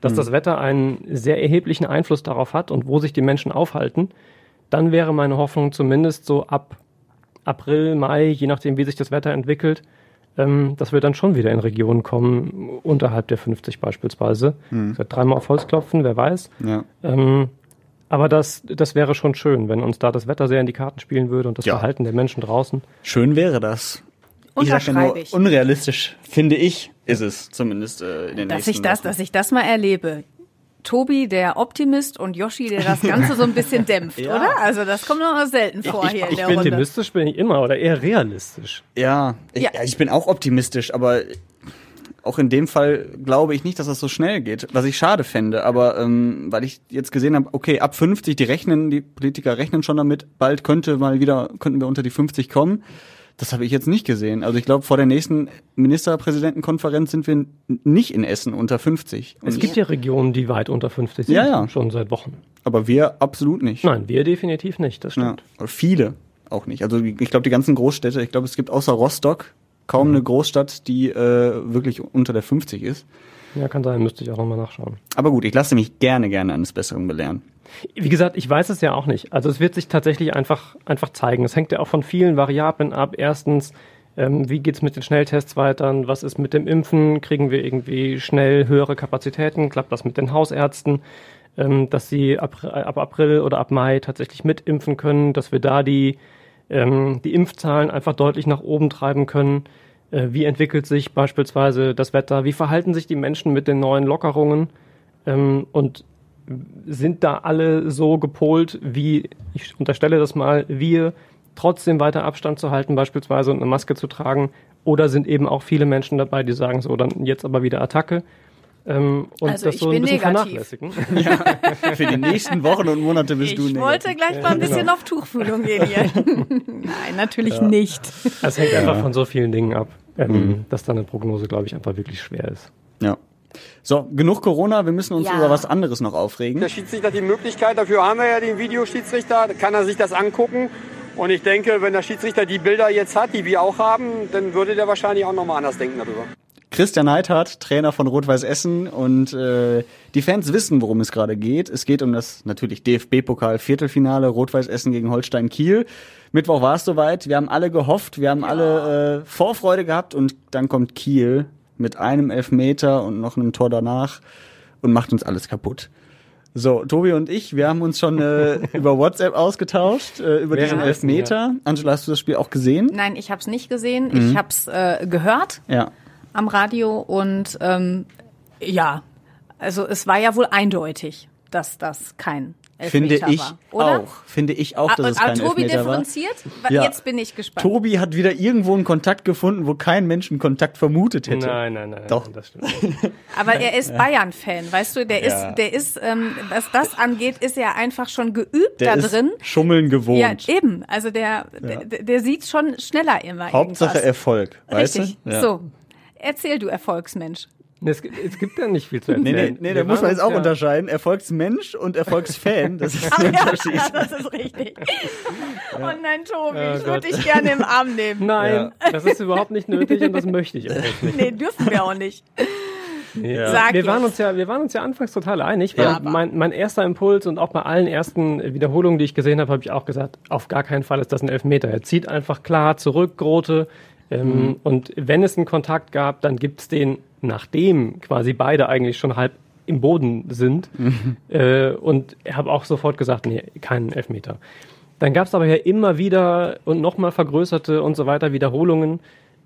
dass mhm. das Wetter einen sehr erheblichen Einfluss darauf hat und wo sich die Menschen aufhalten, dann wäre meine Hoffnung zumindest so ab April, Mai, je nachdem, wie sich das Wetter entwickelt, dass wir dann schon wieder in Regionen kommen, unterhalb der fünfzig beispielsweise. Hm. Dreimal auf Holz klopfen, wer weiß. Ja. Ähm, aber das, das wäre schon schön, wenn uns da das Wetter sehr in die Karten spielen würde und das ja. Verhalten der Menschen draußen. Schön wäre das. Ich sage nur, unrealistisch, finde ich, ist es zumindest äh, in den dass nächsten ich das, Wochen. Dass ich das mal erlebe. Tobi, der Optimist, und Yoshi, der das Ganze so ein bisschen dämpft, ja. oder? Also das kommt noch mal selten vor ich, hier ich, in der Runde. Ich bin optimistisch, bin ich immer, oder eher realistisch. Ja, ich, ja. ich bin auch optimistisch, aber auch in dem Fall glaube ich nicht, dass das so schnell geht, was ich schade fände. Aber ähm, weil ich jetzt gesehen habe, okay, ab fünfzig, die rechnen, die Politiker rechnen schon damit, bald könnte mal wieder, könnten wir unter die fünfzig kommen. Das habe ich jetzt nicht gesehen. Also ich glaube, vor der nächsten Ministerpräsidentenkonferenz sind wir nicht in Essen unter fünfzig. Und es gibt ja Regionen, die weit unter fünfzig sind, ja, ja. schon seit Wochen. Aber wir absolut nicht. Nein, wir definitiv nicht, das stimmt. Ja, viele auch nicht. Also ich glaube, die ganzen Großstädte, ich glaube, es gibt außer Rostock kaum mhm. eine Großstadt, die äh, wirklich unter der fünfzig ist. Ja, kann sein, müsste ich auch nochmal nachschauen. Aber gut, ich lasse mich gerne, gerne eines Besseren belehren. Wie gesagt, ich weiß es ja auch nicht. Also es wird sich tatsächlich einfach, einfach zeigen. Es hängt ja auch von vielen Variablen ab. Erstens, ähm, wie geht's mit den Schnelltests weiter? Was ist mit dem Impfen? Kriegen wir irgendwie schnell höhere Kapazitäten? Klappt das mit den Hausärzten, ähm, dass sie ab, ab April oder ab Mai tatsächlich mitimpfen können, dass wir da die, ähm, die Impfzahlen einfach deutlich nach oben treiben können? Äh, wie entwickelt sich beispielsweise das Wetter? Wie verhalten sich die Menschen mit den neuen Lockerungen? Ähm, und sind da alle so gepolt, wie, ich unterstelle das mal, wir trotzdem weiter Abstand zu halten beispielsweise und eine Maske zu tragen? Oder sind eben auch viele Menschen dabei, die sagen so, dann jetzt aber wieder Attacke? Ähm, und also das ich so bin ein bisschen negativ. Vernachlässigen. Ja. Für die nächsten Wochen und Monate bist ich du negativ. Ich wollte gleich mal ein bisschen genau. auf Tuchfühlung gehen hier. Nein, natürlich ja. nicht. Das hängt ja. einfach von so vielen Dingen ab, ähm, mhm. dass dann eine Prognose, glaube ich, einfach wirklich schwer ist. Ja. So, genug Corona, wir müssen uns ja. über was anderes noch aufregen. Der Schiedsrichter hat die Möglichkeit, dafür haben wir ja den Videoschiedsrichter, kann er sich das angucken. Und ich denke, wenn der Schiedsrichter die Bilder jetzt hat, die wir auch haben, dann würde der wahrscheinlich auch nochmal anders denken darüber. Christian Neidhardt, Trainer von Rot-Weiß Essen, und äh, die Fans wissen, worum es gerade geht. Es geht um das natürlich D F B-Pokal-Viertelfinale, Rot-Weiß Essen gegen Holstein Kiel. Mittwoch war es soweit, wir haben alle gehofft, wir haben ja. alle äh, Vorfreude gehabt, und dann kommt Kiel mit einem Elfmeter und noch einem Tor danach und macht uns alles kaputt. So, Tobi und ich, wir haben uns schon äh, über WhatsApp ausgetauscht, äh, über diesen Elfmeter. Ja. Angela, hast du das Spiel auch gesehen? Nein, ich habe es nicht gesehen. Mhm. Ich habe es äh, gehört ja. am Radio. Und ähm, ja, also es war ja wohl eindeutig, dass das kein Elfmeter finde ich war, oder? Auch. Finde ich auch, dass A- es kein Tobi Elfmeter war. Aber Tobi differenziert? Ja. Jetzt bin ich gespannt. Tobi hat wieder irgendwo einen Kontakt gefunden, wo kein Mensch einen Kontakt vermutet hätte. Nein, nein, nein. Doch. Nein, das stimmt. Aber er ist ja. Bayern-Fan, weißt du? Der ja. ist, der ist, ähm, was das angeht, ist er einfach schon geübt der da drin. Ist Schummeln gewohnt. Ja, eben. Also der, ja. der, der sieht schon schneller immer. Hauptsache irgendwas. Erfolg, weißt Richtig. Du? Ja. So, erzähl du, Erfolgsmensch. Es gibt, es gibt ja nicht viel zu erzählen. Nee, nee, nee da muss man jetzt auch ja. unterscheiden. Erfolgsmensch und Erfolgsfan, das ist ein Unterschied. Ja, das ist richtig. Ja. Oh nein, Tobi, oh ich würde dich gerne im Arm nehmen. Nein, ja. das ist überhaupt nicht nötig und das möchte ich auch nicht. Nee, dürfen wir auch nicht. Ja. Sag wir, waren uns ja, wir waren uns ja anfangs total einig, weil ja, mein, mein erster Impuls und auch bei allen ersten Wiederholungen, die ich gesehen habe, habe ich auch gesagt, auf gar keinen Fall ist das ein Elfmeter. Er zieht einfach klar zurück, Grote. Ähm, mhm. Und wenn es einen Kontakt gab, dann gibt es den, nachdem quasi beide eigentlich schon halb im Boden sind. Mhm. Äh, und ich habe auch sofort gesagt, nee, keinen Elfmeter. Dann gab es aber ja immer wieder und nochmal vergrößerte und so weiter Wiederholungen,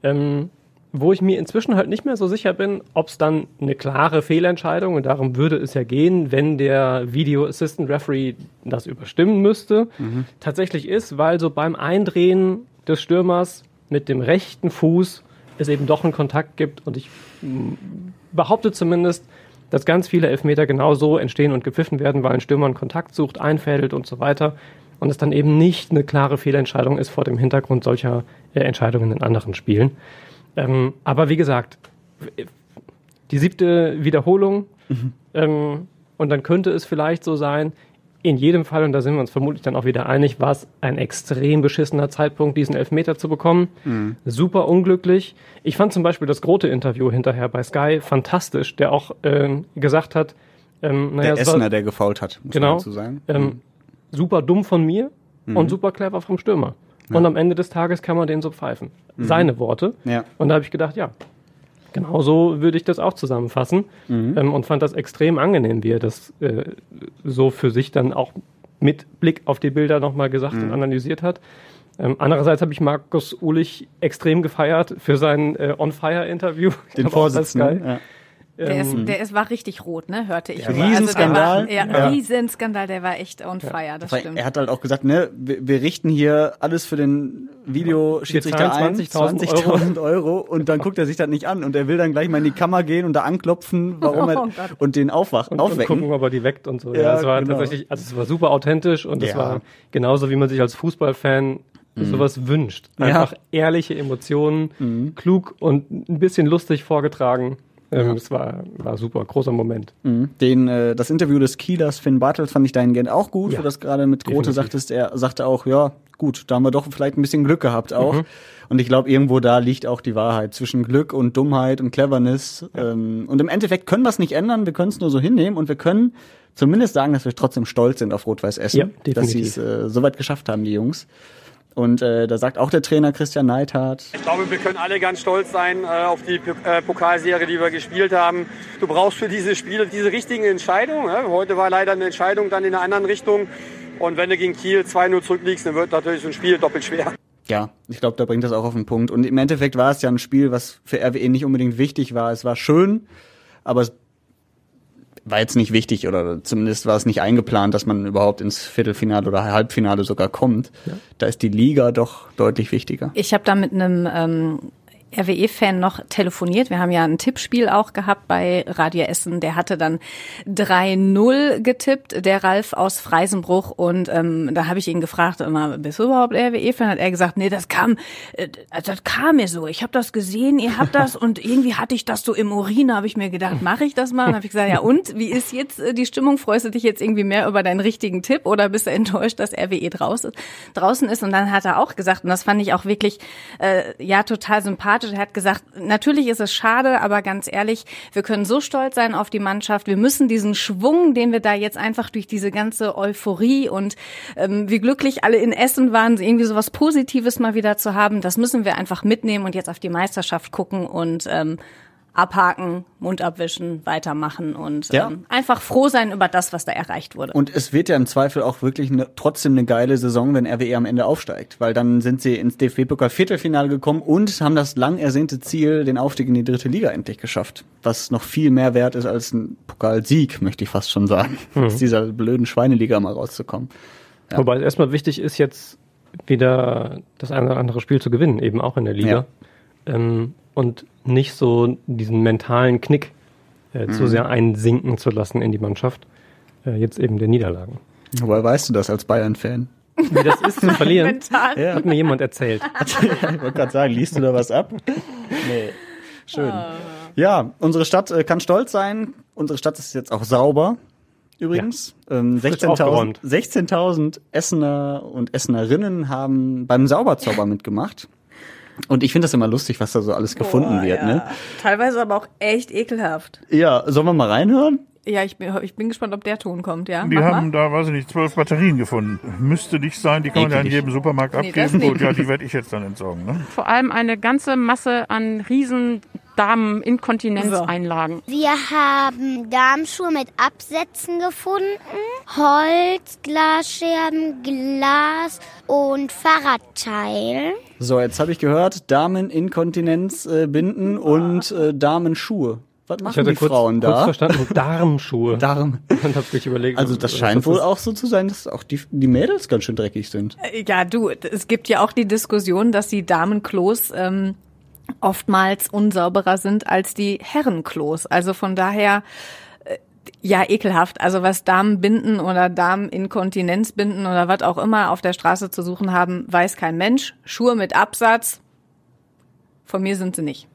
ähm, wo ich mir inzwischen halt nicht mehr so sicher bin, ob es dann eine klare Fehlentscheidung, und darum würde es ja gehen, wenn der Video Assistant Referee das überstimmen müsste, mhm. tatsächlich ist, weil so beim Eindrehen des Stürmers mit dem rechten Fuß es eben doch einen Kontakt gibt, und ich behaupte zumindest, dass ganz viele Elfmeter genau so entstehen und gepfiffen werden, weil ein Stürmer einen Kontakt sucht, einfädelt und so weiter, und es dann eben nicht eine klare Fehlentscheidung ist vor dem Hintergrund solcher äh, Entscheidungen in anderen Spielen. Ähm, aber wie gesagt, die siebte Wiederholung, mhm. ähm, und dann könnte es vielleicht so sein, in jedem Fall, und da sind wir uns vermutlich dann auch wieder einig, war es ein extrem beschissener Zeitpunkt, diesen Elfmeter zu bekommen. Mhm. Super unglücklich. Ich fand zum Beispiel das Grote-Interview hinterher bei Sky fantastisch, der auch ähm, gesagt hat... Ähm, naja, der Essener, war, der gefault hat, muss genau, man dazu sagen. Ähm, mhm. Super dumm von mir mhm. und super clever vom Stürmer. Ja. Und am Ende des Tages kann man den so pfeifen. Mhm. Seine Worte. Ja. Und da habe ich gedacht, ja, genau so würde ich das auch zusammenfassen, mhm. ähm, und fand das extrem angenehm, wie er das äh, so für sich dann auch mit Blick auf die Bilder nochmal gesagt mhm. und analysiert hat. Ähm, andererseits habe ich Markus Ulich extrem gefeiert für sein äh, On-Fire-Interview. Den Vorsitzenden, ja. ähm, der, ist, der ist, war richtig rot, ne? Hörte ich. Ja, Riesenskandal. Also der war, ja, ja. Riesenskandal, der war echt on fire, ja. das Weil stimmt. Er hat halt auch gesagt, ne, wir, wir richten hier alles für den Videoschiedsrichter ein, zwanzigtausend Euro und dann guckt er sich das nicht an und er will dann gleich mal in die Kammer gehen und da anklopfen, warum er, oh und den aufwachen, und, aufwecken. Und gucken, ob er die weckt und so. Ja, ja, es war genau. tatsächlich, also es war super authentisch und ja. es war genauso, wie man sich als Fußballfan mhm. sowas wünscht. Einfach ja. ehrliche Emotionen, mhm. klug und ein bisschen lustig vorgetragen. Ähm, ja. Es war, war super, großer Moment. Mhm. Den, äh, das Interview des Kielers Finn Bartels fand ich dahingehend auch gut, ja. wo das gerade mit Grote sagtest, er sagte auch, ja, gut, da haben wir doch vielleicht ein bisschen Glück gehabt auch. Mhm. Und ich glaube, irgendwo da liegt auch die Wahrheit zwischen Glück und Dummheit und Cleverness. Ja. Ähm, und im Endeffekt können wir es nicht ändern, wir können es nur so hinnehmen und wir können zumindest sagen, dass wir trotzdem stolz sind auf Rot-Weiß Essen, ja, definitiv. Dass sie es äh, so weit geschafft haben, die Jungs. Und äh, da sagt auch der Trainer Christian Neidhardt: Ich glaube, wir können alle ganz stolz sein äh, auf die P- äh, Pokalserie, die wir gespielt haben. Du brauchst für diese Spiele diese richtigen Entscheidungen. Ja? Heute war leider eine Entscheidung dann in einer anderen Richtung. Und wenn du gegen Kiel zwei null zurückliegst, dann wird natürlich so ein Spiel doppelt schwer. Ja, ich glaube, da bringt das auch auf den Punkt. Und im Endeffekt war es ja ein Spiel, was für R W E nicht unbedingt wichtig war. Es war schön, aber es war jetzt nicht wichtig, oder zumindest war es nicht eingeplant, dass man überhaupt ins Viertelfinale oder Halbfinale sogar kommt. Ja. Da ist die Liga doch deutlich wichtiger. Ich habe da mit einem ähm, R W E-Fan noch telefoniert. Wir haben ja ein Tippspiel auch gehabt bei Radio Essen. Der hatte dann drei null getippt, der Ralf aus Freisenbruch. Und ähm, da habe ich ihn gefragt, immer, bist du überhaupt R W E-Fan? Hat er gesagt, nee, das kam, äh, das kam mir so. Ich habe das gesehen, ihr habt das. Und irgendwie hatte ich das so im Urin. Habe ich mir gedacht, mache ich das mal? Und habe ich gesagt, ja und, wie ist jetzt äh, die Stimmung? Freust du dich jetzt irgendwie mehr über deinen richtigen Tipp? Oder bist du enttäuscht, dass R W E draußen, draußen ist? Und dann hat er auch gesagt, und das fand ich auch wirklich äh, ja total sympathisch, er hat gesagt, natürlich ist es schade, aber ganz ehrlich, wir können so stolz sein auf die Mannschaft. Wir müssen diesen Schwung, den wir da jetzt einfach durch diese ganze Euphorie und ähm, wie glücklich alle in Essen waren, irgendwie sowas Positives mal wieder zu haben, das müssen wir einfach mitnehmen und jetzt auf die Meisterschaft gucken und ähm, abhaken, Mund abwischen, weitermachen und ja. ähm, einfach froh sein über das, was da erreicht wurde. Und es wird ja im Zweifel auch wirklich ne, trotzdem eine geile Saison, wenn R W E am Ende aufsteigt, weil dann sind sie ins D F B-Pokal-Viertelfinale gekommen und haben das lang ersehnte Ziel, den Aufstieg in die dritte Liga, endlich geschafft, was noch viel mehr wert ist als ein Pokalsieg, möchte ich fast schon sagen, mhm. aus dieser blöden Schweineliga mal rauszukommen. Ja. Wobei es erstmal wichtig ist, jetzt wieder das eine oder andere Spiel zu gewinnen, eben auch in der Liga. Ja. Ähm, und nicht so diesen mentalen Knick äh, mhm. zu sehr einsinken zu lassen in die Mannschaft, äh, jetzt eben der Niederlagen. Woher weißt du das als Bayern-Fan? Wie das ist zu verlieren, mental. Ja. Hat mir jemand erzählt. Ich wollte gerade sagen, liest du da was ab? Nee. Schön. Oh. Ja, unsere Stadt äh, kann stolz sein. Unsere Stadt ist jetzt auch sauber. Übrigens, ja. ähm, sechzehntausend Essener und Essenerinnen haben beim Sauberzauber mitgemacht. Und ich finde das immer lustig, was da so alles gefunden oh, wird. Ja. Ne? Teilweise aber auch echt ekelhaft. Ja, sollen wir mal reinhören? Ja, ich bin, ich bin gespannt, ob der Ton kommt, ja? Die Mach haben mal. Da, weiß ich nicht, zwölf Batterien gefunden. Müsste nicht sein, die kann man ja in jedem Supermarkt nee, abgeben. Gut, ja, die werde ich jetzt dann entsorgen. Ne? Vor allem eine ganze Masse an riesen Darminkontinenzeinlagen. So. Wir haben Darmschuhe mit Absätzen gefunden, Holz, Glasscherben, Glas und Fahrradteil. So, jetzt habe ich gehört, Darmeninkontinenzbinden äh, und äh, Damenschuhe. Was machen ich hatte die kurz, Frauen da? Ich habe kurz verstanden, Darmschuhe. Darm. Dann habe ich überlegt. Also das scheint wohl auch so zu sein, dass auch die, die Mädels ganz schön dreckig sind. Ja, du, es gibt ja auch die Diskussion, dass die Damenklos ähm, oftmals unsauberer sind als die Herrenklos. Also von daher, äh, ja, ekelhaft. Also was Damenbinden oder Darminkontinenzbinden oder was auch immer auf der Straße zu suchen haben, weiß kein Mensch. Schuhe mit Absatz. Von mir sind sie nicht.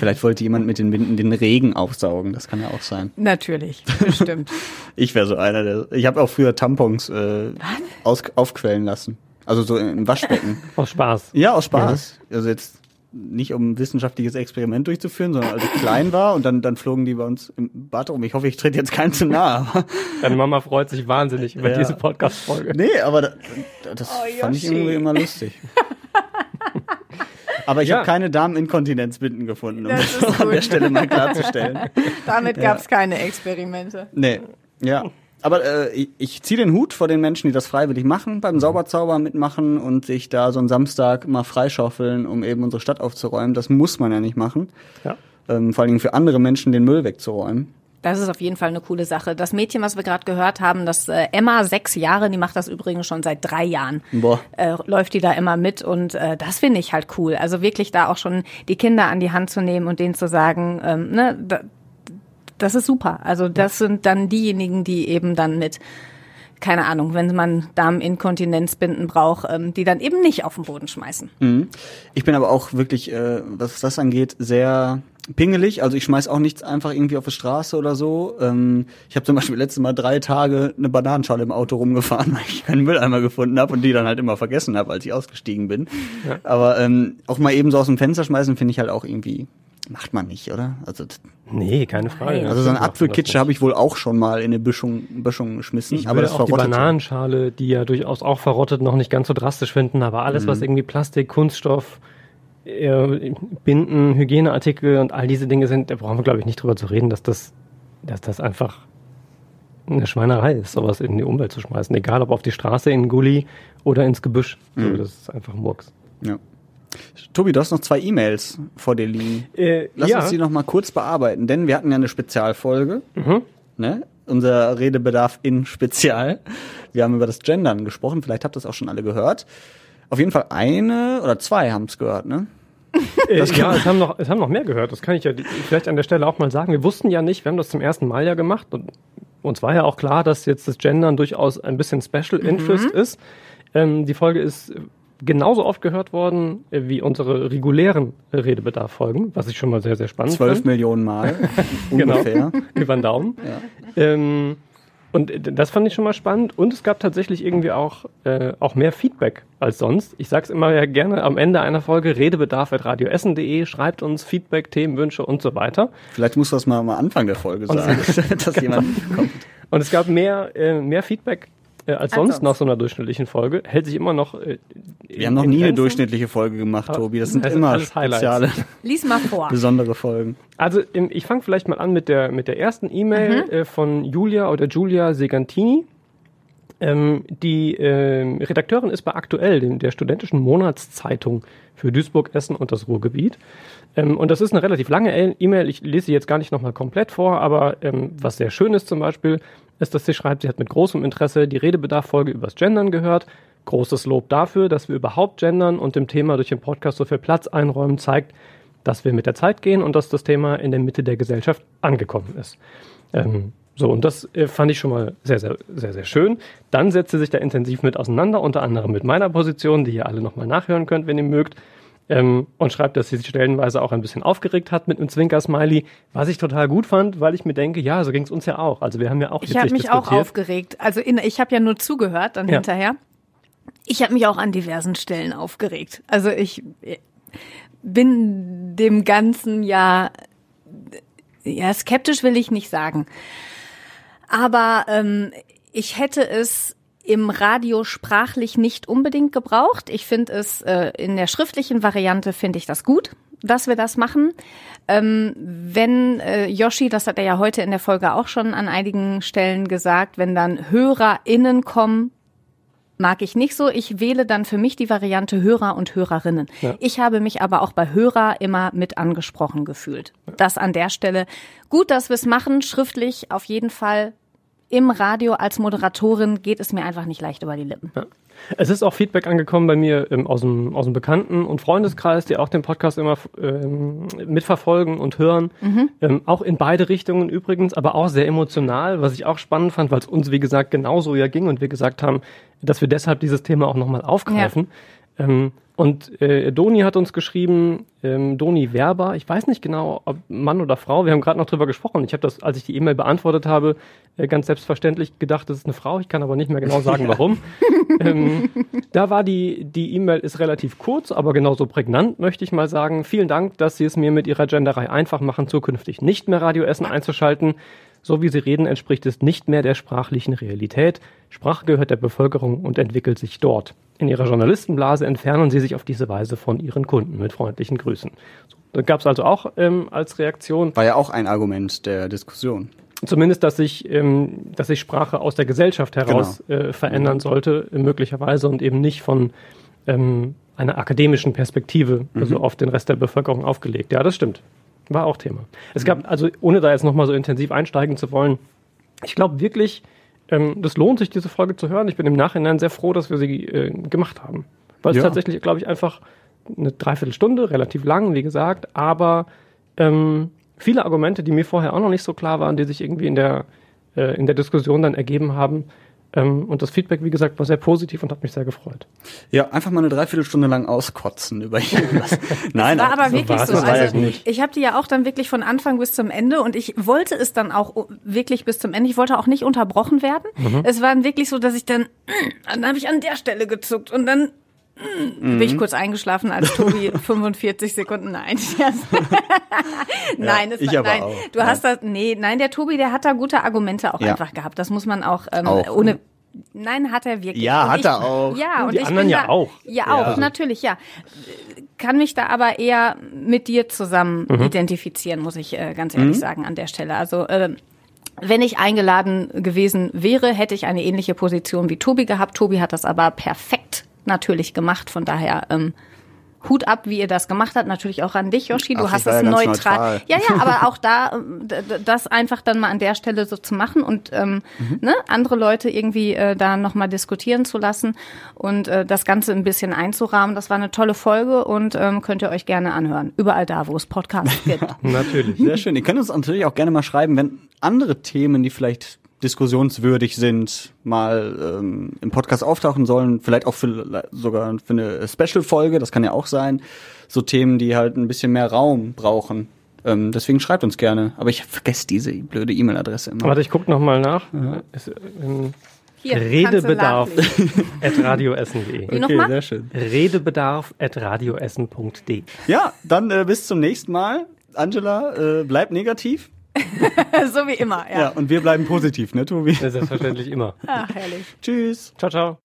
Vielleicht wollte jemand mit den Binden den Regen aufsaugen, das kann ja auch sein. Natürlich, bestimmt. Ich wäre so einer, der. Ich habe auch früher Tampons äh, aus, aufquellen lassen. Also so im Waschbecken. Aus Spaß. Ja, aus Spaß. Ja. Also jetzt nicht, um ein wissenschaftliches Experiment durchzuführen, sondern als ich klein war und dann, dann flogen die bei uns im Bad rum. Ich hoffe, ich trete jetzt keinen zu nahe. Deine Mama freut sich wahnsinnig über ja. diese Podcast-Folge. Nee, aber da, das oh, fand ich irgendwie immer lustig. Aber ich ja. habe keine Darminkontinenzbinden gefunden, um das, das an der Stelle mal klarzustellen. Damit gab es ja. keine Experimente. Nee, ja. Aber äh, ich, ich ziehe den Hut vor den Menschen, die das freiwillig machen, beim Sauberzauber mitmachen und sich da so einen Samstag mal freischaufeln, um eben unsere Stadt aufzuräumen. Das muss man ja nicht machen. Ja. Ähm, vor allen Dingen für andere Menschen den Müll wegzuräumen. Das ist auf jeden Fall eine coole Sache. Das Mädchen, was wir gerade gehört haben, das äh, Emma, sechs Jahre, die macht das übrigens schon seit drei Jahren. Boah. Äh, läuft die da immer mit und äh, das finde ich halt cool. Also wirklich da auch schon die Kinder an die Hand zu nehmen und denen zu sagen, ähm, ne, da, das ist super. Also das ja. sind dann diejenigen, die eben dann mit, keine Ahnung, wenn man Darminkontinenzbinden braucht, ähm, die dann eben nicht auf den Boden schmeißen. Mhm. Ich bin aber auch wirklich, äh, was das angeht, sehr pingelig, also ich schmeiß auch nichts einfach irgendwie auf die Straße oder so. Ähm, ich habe zum Beispiel letztes Mal drei Tage eine Bananenschale im Auto rumgefahren, weil ich keinen Mülleimer gefunden habe und die dann halt immer vergessen habe, als ich ausgestiegen bin. Ja. Aber ähm, auch mal eben so aus dem Fenster schmeißen, finde ich halt auch irgendwie, macht man nicht, oder? Also nee, keine Frage. Also so einen Apfelkitscher habe ich wohl auch schon mal in eine Böschung, Böschung geschmissen. Ich aber das auch die Bananenschale, die ja durchaus auch verrottet, noch nicht ganz so drastisch finden, aber alles, mhm. was irgendwie Plastik, Kunststoff, Binden, Hygieneartikel und all diese Dinge sind, da brauchen wir, glaube ich, nicht drüber zu reden, dass das, dass das einfach eine Schweinerei ist, sowas in die Umwelt zu schmeißen. Egal, ob auf die Straße, in den Gully oder ins Gebüsch. Mhm. So, das ist einfach Murks. Ja. Tobi, du hast noch zwei E-Mails vor dir liegen. Äh, Lass ja. uns die noch mal kurz bearbeiten, denn wir hatten ja eine Spezialfolge. Mhm. Ne? Unser Redebedarf in Spezial. Wir haben über das Gendern gesprochen. Vielleicht habt ihr das auch schon alle gehört. Auf jeden Fall eine oder zwei haben es gehört, ne? Das ja, es haben, noch, es haben noch mehr gehört. Das kann ich ja vielleicht an der Stelle auch mal sagen. Wir wussten ja nicht, wir haben das zum ersten Mal ja gemacht. Und uns war ja auch klar, dass jetzt das Gendern durchaus ein bisschen Special Interest mhm. ist. Ähm, die Folge ist genauso oft gehört worden wie unsere regulären Redebedarf-Folgen, was ich schon mal sehr, sehr spannend finde. Zwölf Millionen Mal ungefähr. Genau, über den Daumen. Ja. Ähm, Und das fand ich schon mal spannend. Und es gab tatsächlich irgendwie auch, äh, auch mehr Feedback als sonst. Ich sag's immer ja gerne am Ende einer Folge, redebedarf at radio essen punkt de, schreibt uns Feedback, Themenwünsche und so weiter. Vielleicht musst du das mal am Anfang der Folge sagen, dass jemand kommt. Und es gab mehr, äh, mehr Feedback äh, als sonst also. nach so einer durchschnittlichen Folge. Hält sich immer noch äh, Wir in, haben noch nie Grenzen. Eine durchschnittliche Folge gemacht, aber, Tobi. Das sind also immer spezielle, Lies mal vor. Besondere Folgen. Also ich fange vielleicht mal an mit der mit der ersten E-Mail mhm. äh, von Julia oder Julia Segantini. Ähm, die äh, Redakteurin ist bei aktuell, dem, der studentischen Monatszeitung für Duisburg, Essen und das Ruhrgebiet. Ähm, und das ist eine relativ lange E-Mail. Ich lese sie jetzt gar nicht nochmal komplett vor, aber ähm, was sehr schön ist zum Beispiel, ist, dass sie schreibt, sie hat mit großem Interesse die Redebedarf-Folge übers Gendern gehört. Großes Lob dafür, dass wir überhaupt gendern und dem Thema durch den Podcast so viel Platz einräumen, zeigt, dass wir mit der Zeit gehen und dass das Thema in der Mitte der Gesellschaft angekommen ist. Ähm, so, und das äh, fand ich schon mal sehr, sehr, sehr, sehr schön. Dann setzt sie sich da intensiv mit auseinander, unter anderem mit meiner Position, die ihr alle nochmal nachhören könnt, wenn ihr mögt, ähm, und schreibt, dass sie sich stellenweise auch ein bisschen aufgeregt hat mit einem Zwinker-Smiley, was ich total gut fand, weil ich mir denke, ja, so ging es uns ja auch. Also wir haben ja auch Ich habe mich diskutiert. Auch aufgeregt. Also in, ich habe ja nur zugehört dann ja. hinterher. Ich habe mich auch an diversen Stellen aufgeregt. Also ich bin dem Ganzen ja, ja skeptisch will ich nicht sagen, aber ähm, ich hätte es im Radio sprachlich nicht unbedingt gebraucht. Ich finde es äh, in der schriftlichen Variante finde ich das gut. dass wir das machen. Ähm, wenn äh, Yoshi, das hat er ja heute in der Folge auch schon an einigen Stellen gesagt, wenn dann HörerInnen kommen, mag ich nicht so. Ich wähle dann für mich die Variante Hörer und Hörerinnen. Ja. Ich habe mich aber auch bei Hörer immer mit angesprochen gefühlt. Das an der Stelle. Gut, dass wir es machen, schriftlich auf jeden Fall. Im Radio als Moderatorin geht es mir einfach nicht leicht über die Lippen. Ja. Es ist auch Feedback angekommen bei mir ähm, aus dem, aus dem Bekannten- und Freundeskreis, die auch den Podcast immer ähm, mitverfolgen und hören. Mhm. Ähm, auch in beide Richtungen übrigens, aber auch sehr emotional, was ich auch spannend fand, weil es uns, wie gesagt, genauso ja ging und wir gesagt haben, dass wir deshalb dieses Thema auch nochmal aufgreifen. Ja. Ähm, und äh, Doni hat uns geschrieben, ähm, Doni Werber, ich weiß nicht genau, ob Mann oder Frau, wir haben gerade noch drüber gesprochen. Ich habe das, als ich die E-Mail beantwortet habe, äh, ganz selbstverständlich gedacht, das ist eine Frau. Ich kann aber nicht mehr genau sagen, warum. ähm, da war die, die E-Mail ist relativ kurz, aber genauso prägnant, möchte ich mal sagen. Vielen Dank, dass Sie es mir mit Ihrer Genderei einfach machen, zukünftig nicht mehr Radio Essen einzuschalten. So wie Sie reden, entspricht es nicht mehr der sprachlichen Realität. Sprache gehört der Bevölkerung und entwickelt sich dort. In Ihrer Journalistenblase entfernen Sie sich auf diese Weise von Ihren Kunden. Mit freundlichen Grüßen. So, da gab es also auch ähm, als Reaktion. War ja auch ein Argument der Diskussion. Zumindest, dass sich ähm, dass sich Sprache aus der Gesellschaft heraus genau. äh, verändern sollte, äh, möglicherweise, und eben nicht von ähm, einer akademischen Perspektive, mhm. also auf den Rest der Bevölkerung aufgelegt. Ja, das stimmt. War auch Thema. Es gab, also ohne da jetzt nochmal so intensiv einsteigen zu wollen, ich glaube wirklich, ähm, das lohnt sich, diese Folge zu hören. Ich bin im Nachhinein sehr froh, dass wir sie äh, gemacht haben. Weil es ja. tatsächlich, glaube ich, einfach eine Dreiviertelstunde, relativ lang, wie gesagt, aber ähm, viele Argumente, die mir vorher auch noch nicht so klar waren, die sich irgendwie in der, äh, in der Diskussion dann ergeben haben. Und das Feedback, wie gesagt, war sehr positiv und hat mich sehr gefreut. Ja, einfach mal eine Dreiviertelstunde lang auskotzen über irgendwas. Nein, das war aber so wirklich so. Also, ich habe die ja auch dann wirklich von Anfang bis zum Ende und ich wollte es dann auch wirklich bis zum Ende. Ich wollte auch nicht unterbrochen werden. Mhm. Es war dann wirklich so, dass ich dann, dann habe ich an der Stelle gezuckt und dann mhm. bin ich kurz eingeschlafen, als Tobi fünfundvierzig Sekunden, nein. nein, ja, es war, nein. Auch. Du ja. hast das, nee, nein, der Tobi, der hat da gute Argumente auch ja. einfach gehabt. Das muss man auch, ähm, auch. ohne, nein, hat er wirklich. Ja, und hat ich, er auch. Ja, und die ich anderen bin ja da, auch. Ja, auch, ja. natürlich, ja. Kann mich da aber eher mit dir zusammen mhm. identifizieren, muss ich äh, ganz ehrlich mhm. sagen, an der Stelle. Also, ähm, wenn ich eingeladen gewesen wäre, hätte ich eine ähnliche Position wie Tobi gehabt. Tobi hat das aber perfekt natürlich gemacht, von daher ähm, Hut ab, wie ihr das gemacht habt. Natürlich auch an dich, Yoshi, du Ach, hast es ja neutral. neutral. Ja, ja, aber auch da, das einfach dann mal an der Stelle so zu machen und ähm, mhm. ne, andere Leute irgendwie äh, da nochmal diskutieren zu lassen und äh, das Ganze ein bisschen einzurahmen, das war eine tolle Folge und ähm, könnt ihr euch gerne anhören. Überall da, wo es Podcasts gibt. Natürlich. Sehr schön. Ihr könnt uns natürlich auch gerne mal schreiben, wenn andere Themen, die vielleicht diskussionswürdig sind, mal ähm, im Podcast auftauchen sollen, vielleicht auch für, sogar für eine Special-Folge, das kann ja auch sein, so Themen, die halt ein bisschen mehr Raum brauchen. Ähm, deswegen schreibt uns gerne. Aber ich vergesse diese blöde E-Mail-Adresse immer. Warte, ich gucke nochmal nach. Ja. Es, ähm, Hier, Redebedarf at radioessen punkt de. Okay, sehr schön. Redebedarf at radioessen punkt de. Ja, dann äh, bis zum nächsten Mal. Angela, äh, bleib negativ. So wie immer, ja. Ja, und wir bleiben positiv, ne, Tobi? Selbstverständlich immer. Ach, herrlich. Tschüss. Ciao, ciao.